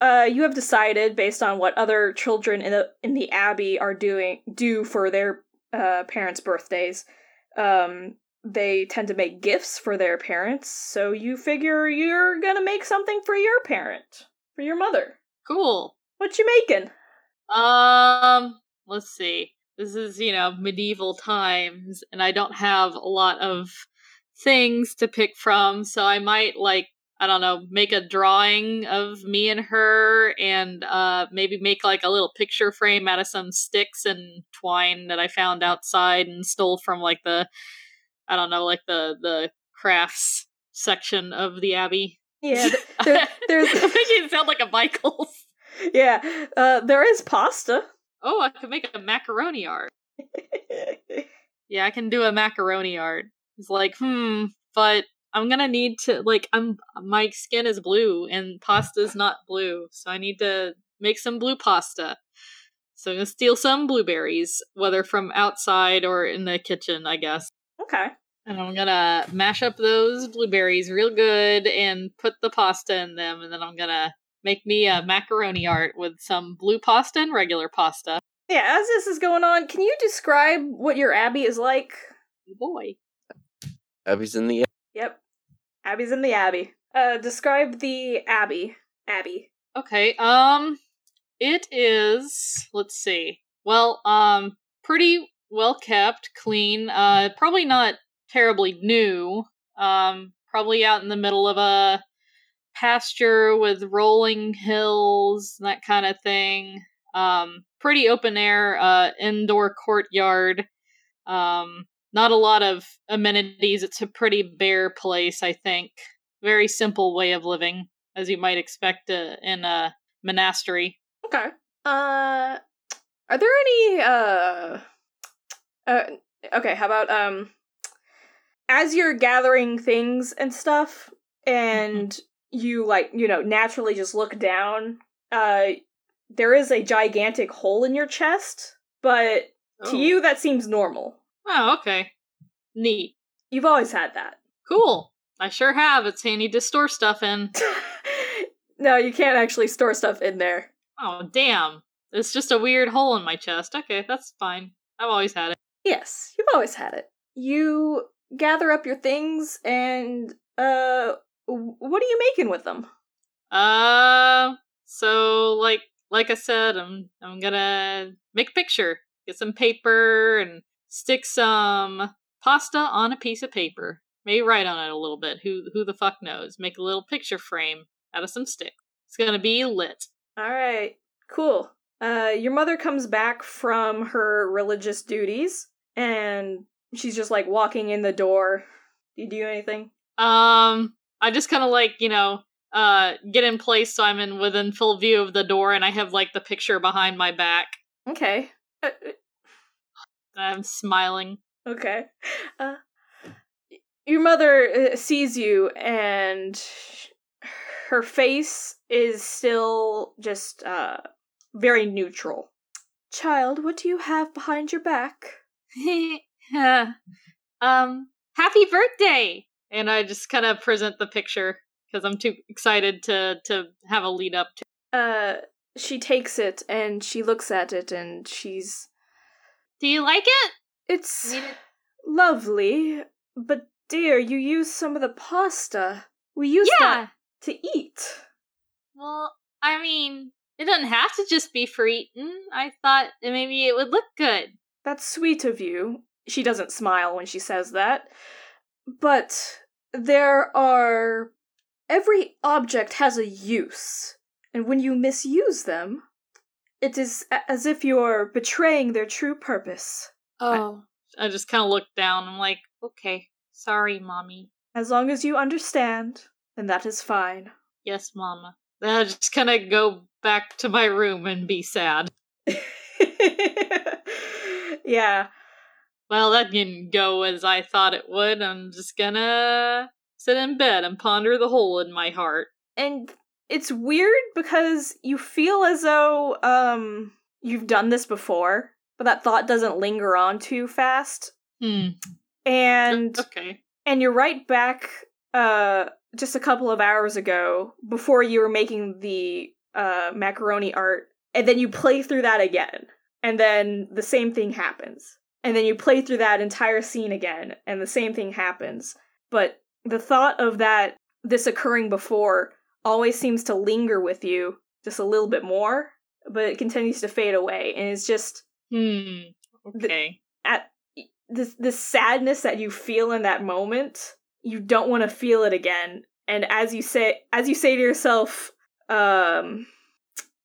Uh, you have decided, based on what other children in the in the Abbey are doing do for their uh, parents' birthdays, um, they tend to make gifts for their parents. So you figure you're gonna make something for your parent, for your mother. Cool. What you making? Um, let's see. This is, you know, medieval times, and I don't have a lot of things to pick from, so I might like. I don't know, make a drawing of me and her, and uh, maybe make like a little picture frame out of some sticks and twine that I found outside and stole from like the, I don't know, like the, the crafts section of the Abbey. Yeah. There, there's... I think it sounds like a Michaels. Yeah. Uh, there is pasta. Oh, I could make a macaroni art. Yeah, I can do a macaroni art. It's like, hmm, but... I'm gonna need to, like, I'm my skin is blue, and pasta's not blue, so I need to make some blue pasta. So I'm gonna steal some blueberries, whether from outside or in the kitchen, I guess. Okay. And I'm gonna mash up those blueberries real good and put the pasta in them, and then I'm gonna make me a macaroni art with some blue pasta and regular pasta. Yeah, as this is going on, can you describe what your Abbey is like? Oh boy. Abbey's in the Yep. Abby's in the Abbey. Uh, describe the Abbey. Abbey. Okay, um, it is, let's see, well, um, pretty well kept, clean, uh, probably not terribly new, um, probably out in the middle of a pasture with rolling hills, that kind of thing, um, pretty open air, uh, indoor courtyard, um, not a lot of amenities. It's a pretty bare place, I think. Very simple way of living, as you might expect uh, in a monastery. Okay. Uh, are there any, uh, uh, okay, how about, um, as you're gathering things and stuff, and mm-hmm. you, like, you know, naturally just look down, uh, there is a gigantic hole in your chest, but oh. to you that seems normal. Oh, okay. Neat. You've always had that. Cool. I sure have. It's handy to store stuff in. No, you can't actually store stuff in there. Oh, damn. It's just a weird hole in my chest. Okay, that's fine. I've always had it. Yes, you've always had it. You gather up your things, and, uh, what are you making with them? Uh, so, like, like I said, I'm, I'm gonna make a picture. Get some paper, and stick some pasta on a piece of paper. Maybe write on it a little bit. Who who the fuck knows? Make a little picture frame out of some sticks. It's gonna be lit. All right. Cool. Uh, your mother comes back from her religious duties, and she's just, like, walking in the door. Do you do anything? Um, I just kind of, like, you know, uh, get in place so I'm in within full view of the door, and I have, like, the picture behind my back. Okay. Uh- I'm smiling. Okay. Uh, your mother sees you, and her face is still just uh, very neutral. Child, what do you have behind your back? um, happy birthday! And I just kind of present the picture, because I'm too excited to, to have a lead up to. Uh, she takes it, and she looks at it, and she's... Do you like it? It's it. Lovely, but dear, you used some of the pasta. We used yeah. that to eat. Well, I mean, it doesn't have to just be for eating. I thought maybe it would look good. That's sweet of you. She doesn't smile when she says that. But there are... Every object has a use, and when you misuse them... It is as if you're betraying their true purpose. Oh. I, I just kind of look down. I'm like, okay, sorry, Mommy. As long as you understand And that is fine. Yes, Mama. Then I'll just kind of go back to my room and be sad. Yeah. Well, that didn't go as I thought it would. I'm just gonna sit in bed and ponder the hole in my heart. And it's weird because you feel as though um you've done this before, but that thought doesn't linger on too fast. Hmm. And okay. And you're right back uh just a couple of hours ago before you were making the uh macaroni art, and then you play through that again. And then the same thing happens. And then you play through that entire scene again, and the same thing happens. But the thought of that, this occurring before, always seems to linger with you just a little bit more, but it continues to fade away. And it's just... Hmm, okay. The, at this, this sadness that you feel in that moment, you don't want to feel it again. And as you say, as you say to yourself, um,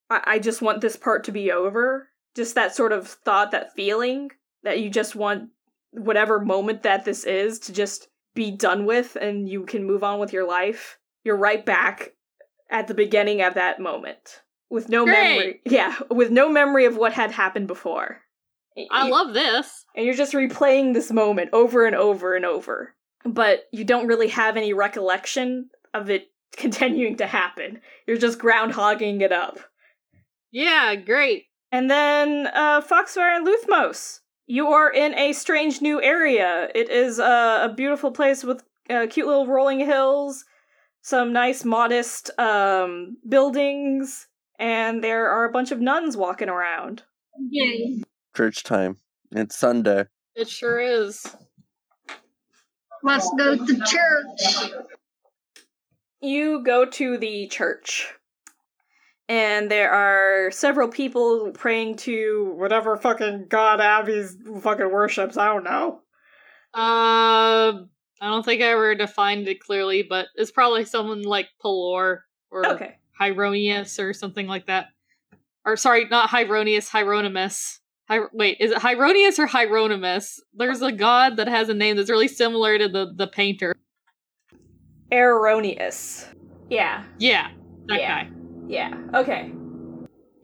I, I just want this part to be over, just that sort of thought, that feeling... that you just want whatever moment that this is to just be done with and you can move on with your life. You're right back at the beginning of that moment. With no Great. memory. Yeah, with no memory of what had happened before. I you, love this. And you're just replaying this moment over and over and over. But you don't really have any recollection of it continuing to happen. You're just groundhogging it up. Yeah, great. And then uh, Foxfire and Luthmos. You are in a strange new area. It is uh, a beautiful place with uh, cute little rolling hills, some nice modest um, buildings, and there are a bunch of nuns walking around. Yay. Church time. It's Sunday. It sure is. Must go to church. You go to the church. And there are several people praying to whatever fucking god Abby's fucking worships. I don't know. Uh, I don't think I ever defined it clearly, but it's probably someone like Pelor or okay. Heironeous or something like that. Or sorry, not Heironeous, Hieronymus. Hi- wait, is it Heironeous or Hieronymus? There's a god that has a name that's really similar to the, the painter. Heironeous. Yeah. Yeah, that yeah. guy. Yeah, okay.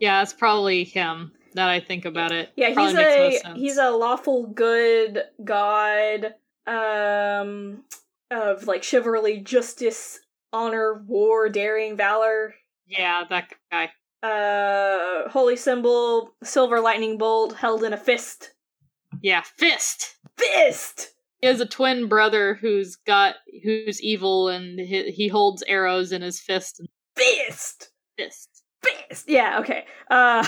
Yeah, it's probably him that I think about it. Yeah, probably he's makes a most sense. He's a lawful good god um, of, like, chivalry, justice, honor, war, daring, valor. Yeah, that guy. Uh, holy symbol, silver lightning bolt held in a fist. Yeah, fist! Fist! He has a twin brother who's got, who's evil, and he, he holds arrows in his fist. Fist! Fist. Fist! Yeah, okay. Uh,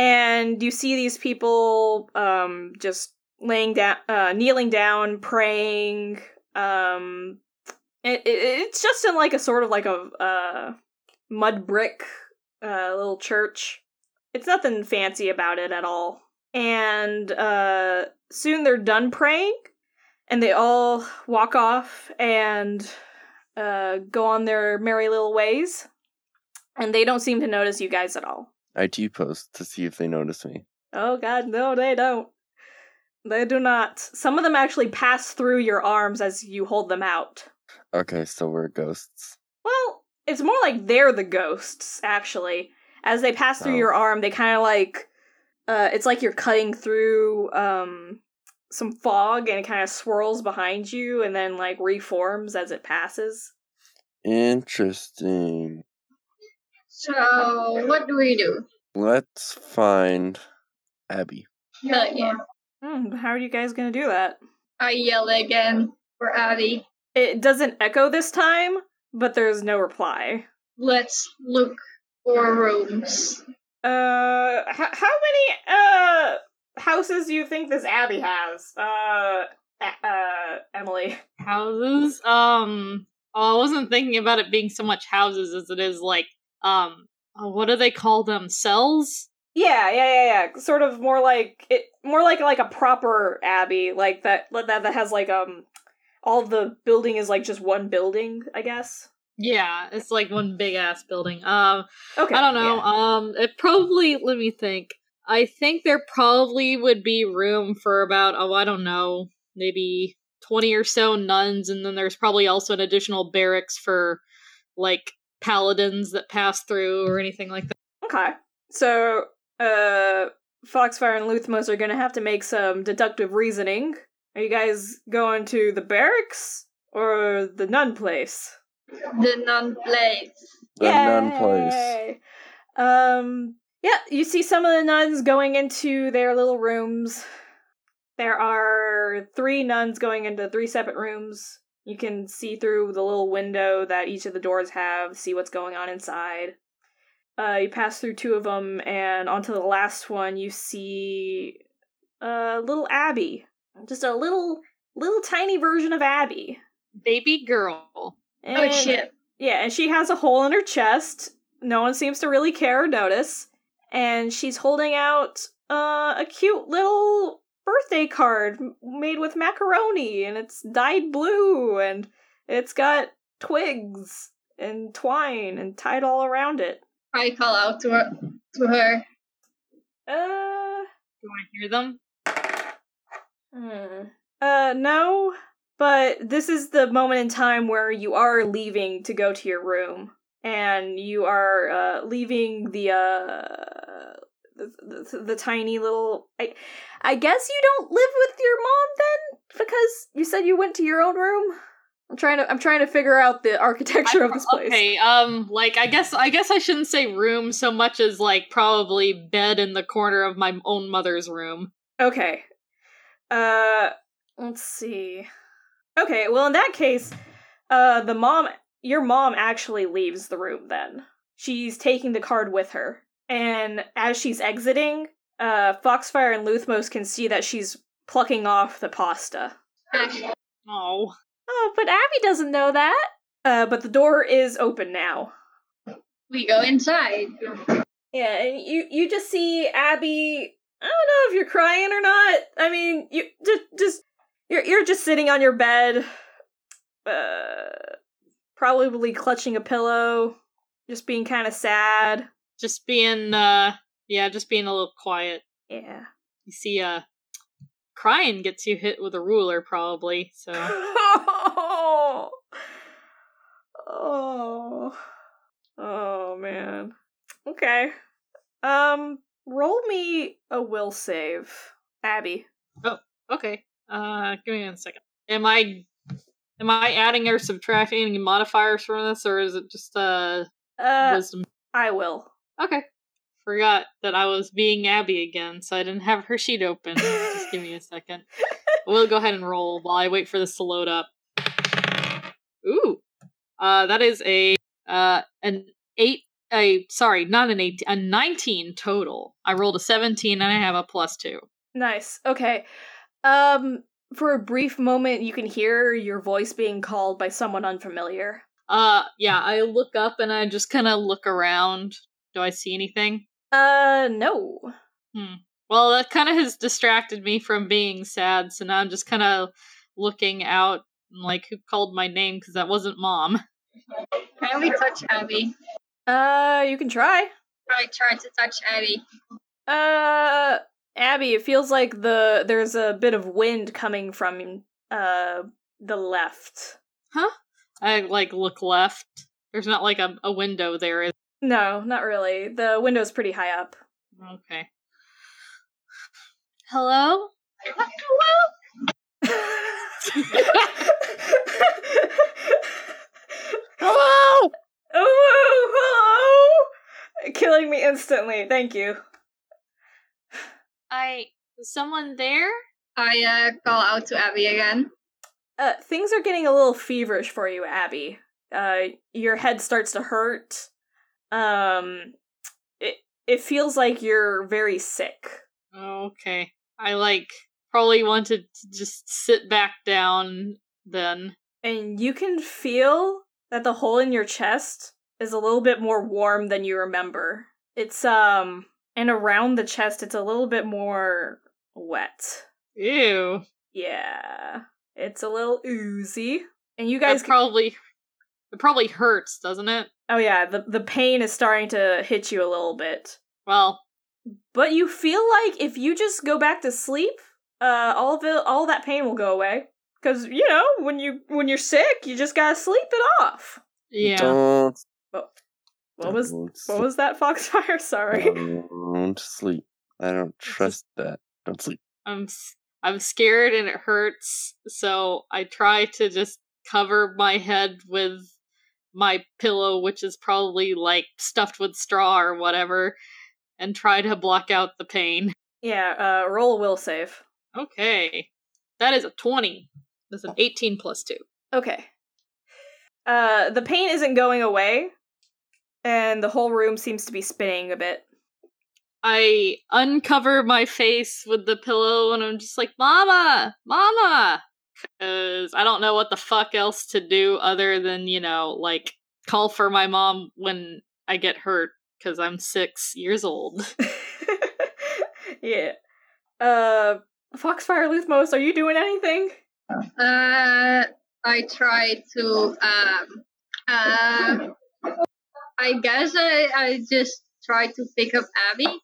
and you see these people um, just laying down, uh, kneeling down, praying. Um, it, it, it's just in like a sort of like a uh, mud brick uh, little church. It's nothing fancy about it at all. And uh, soon they're done praying, and they all walk off and uh, go on their merry little ways. And they don't seem to notice you guys at all. I T-post to see if they notice me. Oh god, no, they don't. They do not. Some of them actually pass through your arms as you hold them out. Okay, so we're ghosts. Well, it's more like they're the ghosts, actually. As they pass through oh. your arm, they kind of like... Uh, it's like you're cutting through um, some fog, and it kind of swirls behind you, and then like reforms as it passes. Interesting. So, what do we do? Let's find Abby. Uh, yeah. Hmm, how are you guys going to do that? I yell again for Abby. It doesn't echo this time, but there's no reply. Let's look for rooms. Uh, h- how many, uh, houses do you think this Abby has? Uh, a- uh, Emily. Houses? Um, well, I wasn't thinking about it being so much houses as it is, like, Um, what do they call them? Cells? Yeah, yeah, yeah, yeah. Sort of more like it, more like like a proper abbey, like that that that has like um, all the building is like just one building, I guess. Yeah, it's like one big ass building. Um, okay, I don't know. Yeah. Um, it probably let me think. I think there probably would be room for about oh, I don't know, maybe twenty or so nuns, and then there's probably also an additional barracks for, like, paladins that pass through or anything like that. Okay. So, uh, Foxfire and Luthmos are gonna have to make some deductive reasoning. Are you guys going to the barracks or the nun place? The nun place. The Yay! nun place. Um, yeah, you see some of the nuns going into their little rooms. There are three nuns going into three separate rooms. You can see through the little window that each of the doors have, see what's going on inside. Uh, you pass through two of them, and onto the last one, you see uh, little Abby. Just a little, little tiny version of Abby. Baby girl. And, oh, shit. Yeah, and she has a hole in her chest. No one seems to really care or notice. And she's holding out uh, a cute little birthday card made with macaroni, and it's dyed blue, and it's got twigs and twine and tied all around it. I call out to her. To her. Uh, Do I hear them? Hmm. Uh, no, but this is the moment in time where you are leaving to go to your room, and you are uh, leaving the uh the, the, the tiny little. I, I guess you don't live with your mom then, because you said you went to your own room. I'm trying to I'm trying to figure out the architecture I, of this place. Okay, um like I guess I guess I shouldn't say room so much as like probably bed in the corner of my own mother's room. Okay. Uh let's see. Okay, well in that case, uh the mom your mom actually leaves the room then. She's taking the card with her. And as she's exiting, uh Foxfire and Luthmos can see that she's plucking off the pasta. Oh. Oh, but Abby doesn't know that. Uh, but the door is open now. We go inside. Yeah, and you, you just see Abby. I don't know if you're crying or not. I mean, you just just you're you're just sitting on your bed, uh, probably clutching a pillow, just being kind of sad, just being uh, yeah, just being a little quiet. Yeah. You see, uh, crying gets you hit with a ruler, probably. So. Oh. Oh. Oh, man. Okay. Um, roll me a will save, Abby. Oh, okay. Uh, give me a second. Am I, am I adding or subtracting any modifiers from this, or is it just, uh, uh wisdom? I will. Okay. Forgot that I was being Abby again, so I didn't have her sheet open. Just give me a second. We'll go ahead and roll while I wait for this to load up. Ooh, uh, that is a uh, an eight. A sorry, not an eight. A nineteen total. I rolled a seventeen, and I have a plus two. Nice. Okay. Um, for a brief moment, you can hear your voice being called by someone unfamiliar. Uh, yeah. I look up and I just kind of look around. Do I see anything? Uh, no. Hmm. Well, that kind of has distracted me from being sad, so now I'm just kind of looking out, and like, who called my name, because that wasn't Mom. Can we touch Abby? Uh, you can try. I tried to touch Abby. Uh, Abby, it feels like the there's a bit of wind coming from, uh, the left. Huh? I, like, look left. There's not, like, a, a window there, is No, not really. The window's pretty high up. Okay. Hello? Hello? Hello? Oh, hello? Killing me instantly. Thank you. I... Is someone there? I, uh, call out to Abby again. Uh, things are getting a little feverish for you, Abby. Uh, your head starts to hurt. Um, it it feels like you're very sick. Okay. I, like, probably want to just sit back down then. And you can feel that the hole in your chest is a little bit more warm than you remember. It's, um, and around the chest, it's a little bit more wet. Ew. Yeah. It's a little oozy. And you guys that probably... Can- It probably hurts, doesn't it? Oh yeah, the, the pain is starting to hit you a little bit. Well. But you feel like if you just go back to sleep, uh, all the all that pain will go away. Because, you know, when, you, when you're sick, you just gotta sleep it off. Yeah. Don't. Well, what don't was sleep. What was that, Foxfire? Sorry. Don't sleep. I don't trust that. Don't sleep. I'm I'm scared and it hurts, so I try to just cover my head with my pillow, which is probably, like, stuffed with straw or whatever, and try to block out the pain. Yeah, uh, roll a will save. Okay. That is a twenty. That's an eighteen plus two. Okay. Uh, the pain isn't going away, and the whole room seems to be spinning a bit. I uncover my face with the pillow, and I'm just like, Mama! Mama! Because I don't know what the fuck else to do other than, you know, like, call for my mom when I get hurt, because I'm six years old. Yeah. Uh, Foxfire Luthmos, are you doing anything? Uh, I try to, um, uh, I guess I, I just try to pick up Abby.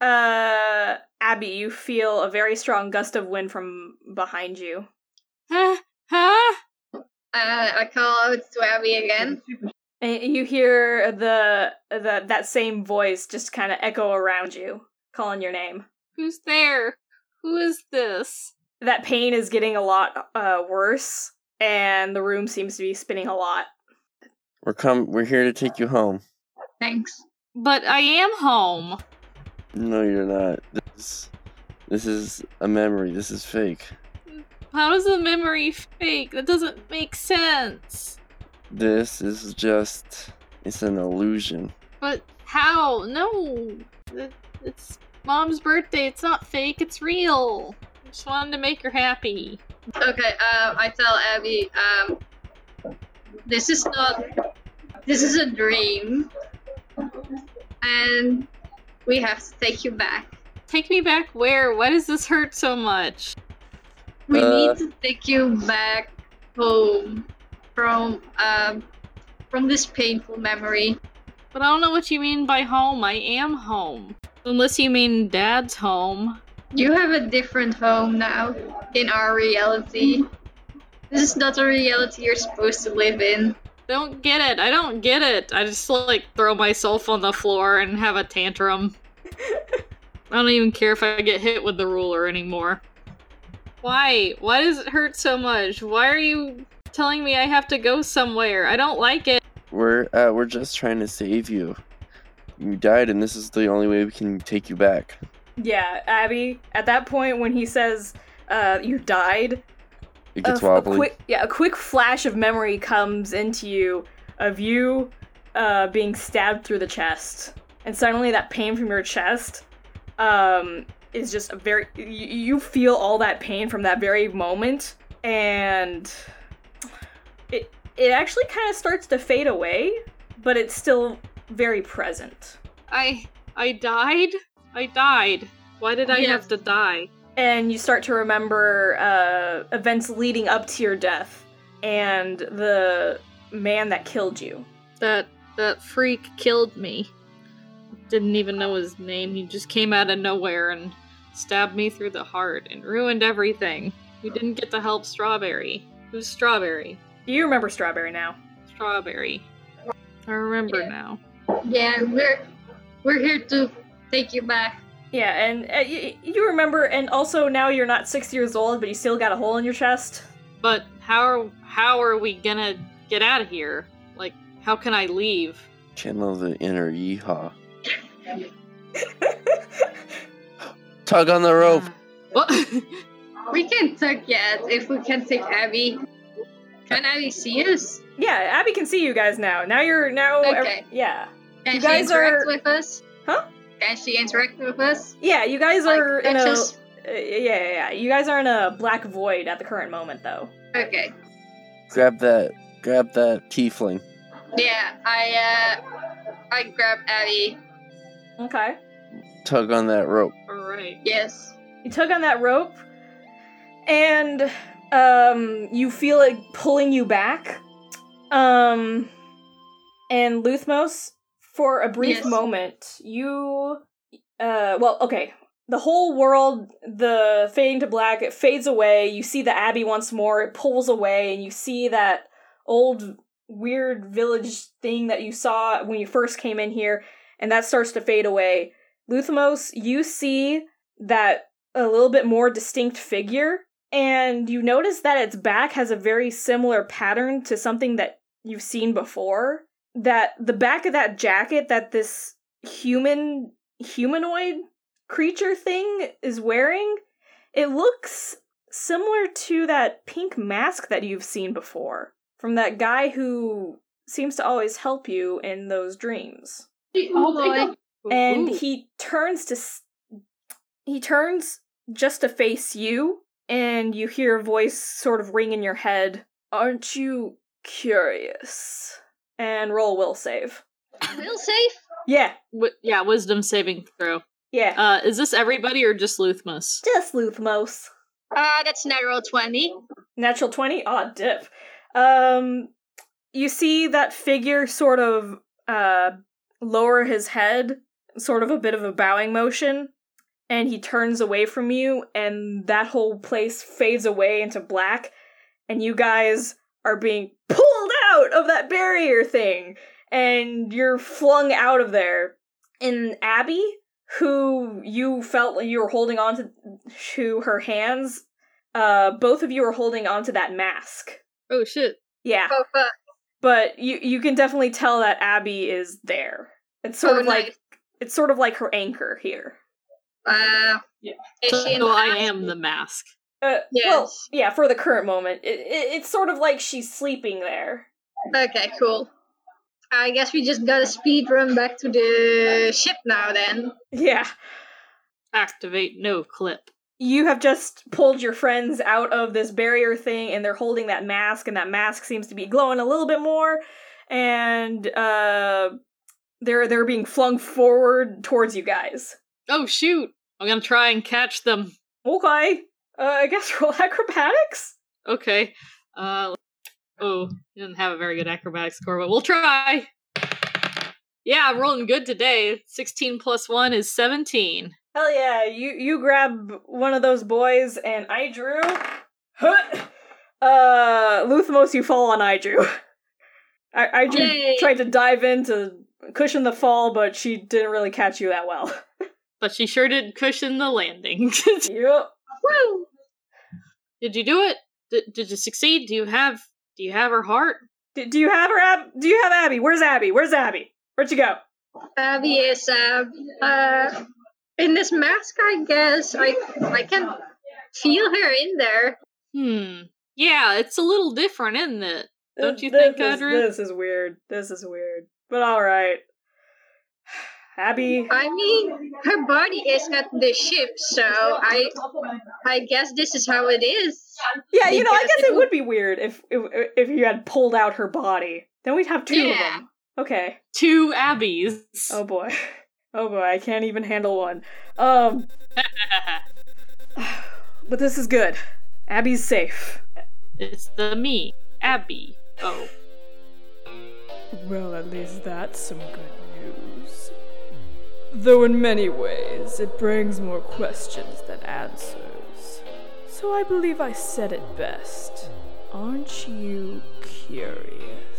Uh, Abby, you feel a very strong gust of wind from behind you. Huh? Huh? Uh, I call out to Abby again. And you hear the, the that same voice just kind of echo around you, calling your name. Who's there? Who is this? That pain is getting a lot uh, worse, and the room seems to be spinning a lot. We're come. We're here to take you home. Thanks. But I am home. No, you're not. This, this is a memory. This is fake. How is a memory fake? That doesn't make sense. This is just... It's an illusion. But how? No. It, it's Mom's birthday. It's not fake. It's real. I just wanted to make her happy. Okay, uh, I tell Abby, um, this is not... This is a dream. And... we have to take you back. Take me back where? Why does this hurt so much? We uh, need to take you back home from um from this painful memory. But I don't know what you mean by home. I am home. Unless you mean Dad's home. You have a different home now in our reality. This is not a reality you're supposed to live in. Don't get it. I don't get it. I just, like, throw myself on the floor and have a tantrum. I don't even care if I get hit with the ruler anymore. Why? Why does it hurt so much? Why are you telling me I have to go somewhere? I don't like it. We're, uh, we're just trying to save you. You died, and this is the only way we can take you back. Yeah, Abby, at that point when he says, uh, you died... It gets a, wobbly. A quick, yeah, a quick flash of memory comes into you of you uh, being stabbed through the chest. And suddenly that pain from your chest um, is just a very... You, you feel all that pain from that very moment. And it it actually kind of starts to fade away, but it's still very present. I I died? I died. Why did I yeah. have to die? And you start to remember uh, events leading up to your death and the man that killed you. That that freak killed me. Didn't even know his name. He just came out of nowhere and stabbed me through the heart and ruined everything. We didn't get to help Strawberry. Who's Strawberry? You remember Strawberry now. Strawberry. I remember yeah. now. Yeah, we're we're here to take you back. Yeah, and uh, y- you remember, and also now you're not six years old, but you still got a hole in your chest. But how are, how are we gonna get out of here? Like, how can I leave? Channel the inner yeehaw. Tug on the rope. Uh, we can tug yet if we can take Abby. Can Abby see us? Yeah, Abby can see you guys now. Now you're now. Okay. Every- yeah. Can you she guys interact are... with us? Huh? Can she interact with us? Yeah, you guys like, are in a... Just... Uh, yeah, yeah, yeah. You guys are in a black void at the current moment, though. Okay. Grab that. Grab that tiefling. Yeah, I, uh... I grab Abby. Okay. Tug on that rope. Alright. Yes. You tug on that rope, and, um, you feel it pulling you back. Um, and Luthmos... For a brief yes. moment, you, uh, well, okay, The whole world, the fading to black, it fades away. You see the Abbey once more. It pulls away, and you see that old weird village thing that you saw when you first came in here, and that starts to fade away. Luthamos, you see that a little bit more distinct figure, and you notice that its back has a very similar pattern to something that you've seen before. That the back of that jacket that this human humanoid creature thing is wearing, it looks similar to that pink mask that you've seen before from that guy who seems to always help you in those dreams. Oh, and he turns to he turns just to face you, and you hear a voice sort of ring in your head. Aren't you curious? And roll will save. Will save? Yeah. W- yeah, wisdom saving throw. Yeah. Uh, is this everybody or just Luthmos? Just Luthmos. Uh, that's natural twenty. Natural twenty? Aw, dip. Um, you see that figure sort of uh, lower his head, sort of a bit of a bowing motion, and he turns away from you, and that whole place fades away into black, and you guys are being pulled out of that barrier thing, and you're flung out of there. And Abby, who you felt like you were holding on to, to her hands, uh, both of you are holding on to that mask. Oh, shit. Yeah. Oh, fuck. But you, you can definitely tell that Abby is there. It's sort oh, of nice. like it's sort of like her anchor here. Uh, yeah. So, so I am the mask. Uh, yes. Well, yeah, for the current moment. It, it, it's sort of like she's sleeping there. Okay, cool. I guess we just gotta speed run back to the ship now, then. Yeah. Activate no clip. You have just pulled your friends out of this barrier thing, and they're holding that mask, and that mask seems to be glowing a little bit more, and uh, they're they're being flung forward towards you guys. Oh, shoot! I'm gonna try and catch them. Okay. Uh, I guess roll acrobatics? Okay. Uh, oh, he doesn't have a very good acrobatic score, but we'll try! Yeah, I'm rolling good today. sixteen plus one is seventeen. Hell yeah, you, you grab one of those boys, and I drew. Huh. Uh, Luthamos, you fall on I drew. I, I drew Yay. tried to dive in to cushion the fall, but she didn't really catch you that well. But she sure did cushion the landing. Yep. Woo! Did you do it? D- did you succeed? Do you have do you have her heart? D- do you have her Ab- do you have Abby? Where's Abby? Where's Abby? Where'd you go? Abby is uh uh in this mask, I guess. I I can feel her in there. Hmm. Yeah, it's a little different, isn't it? Don't you this, think, this, Audrey? This is weird. This is weird. But alright. Abby. I mean, her body is at the ship, so I I guess this is how it is. Yeah, you know, I guess it would be weird if if, if you had pulled out her body. Then we'd have two yeah. of them. Okay. Two Abbies. Oh boy. Oh boy, I can't even handle one. Um, but this is good. Abby's safe. It's the me, Abby. Oh. Well, at least that's some good news. Though in many ways, it brings more questions than answers. So I believe I said it best. Aren't you curious?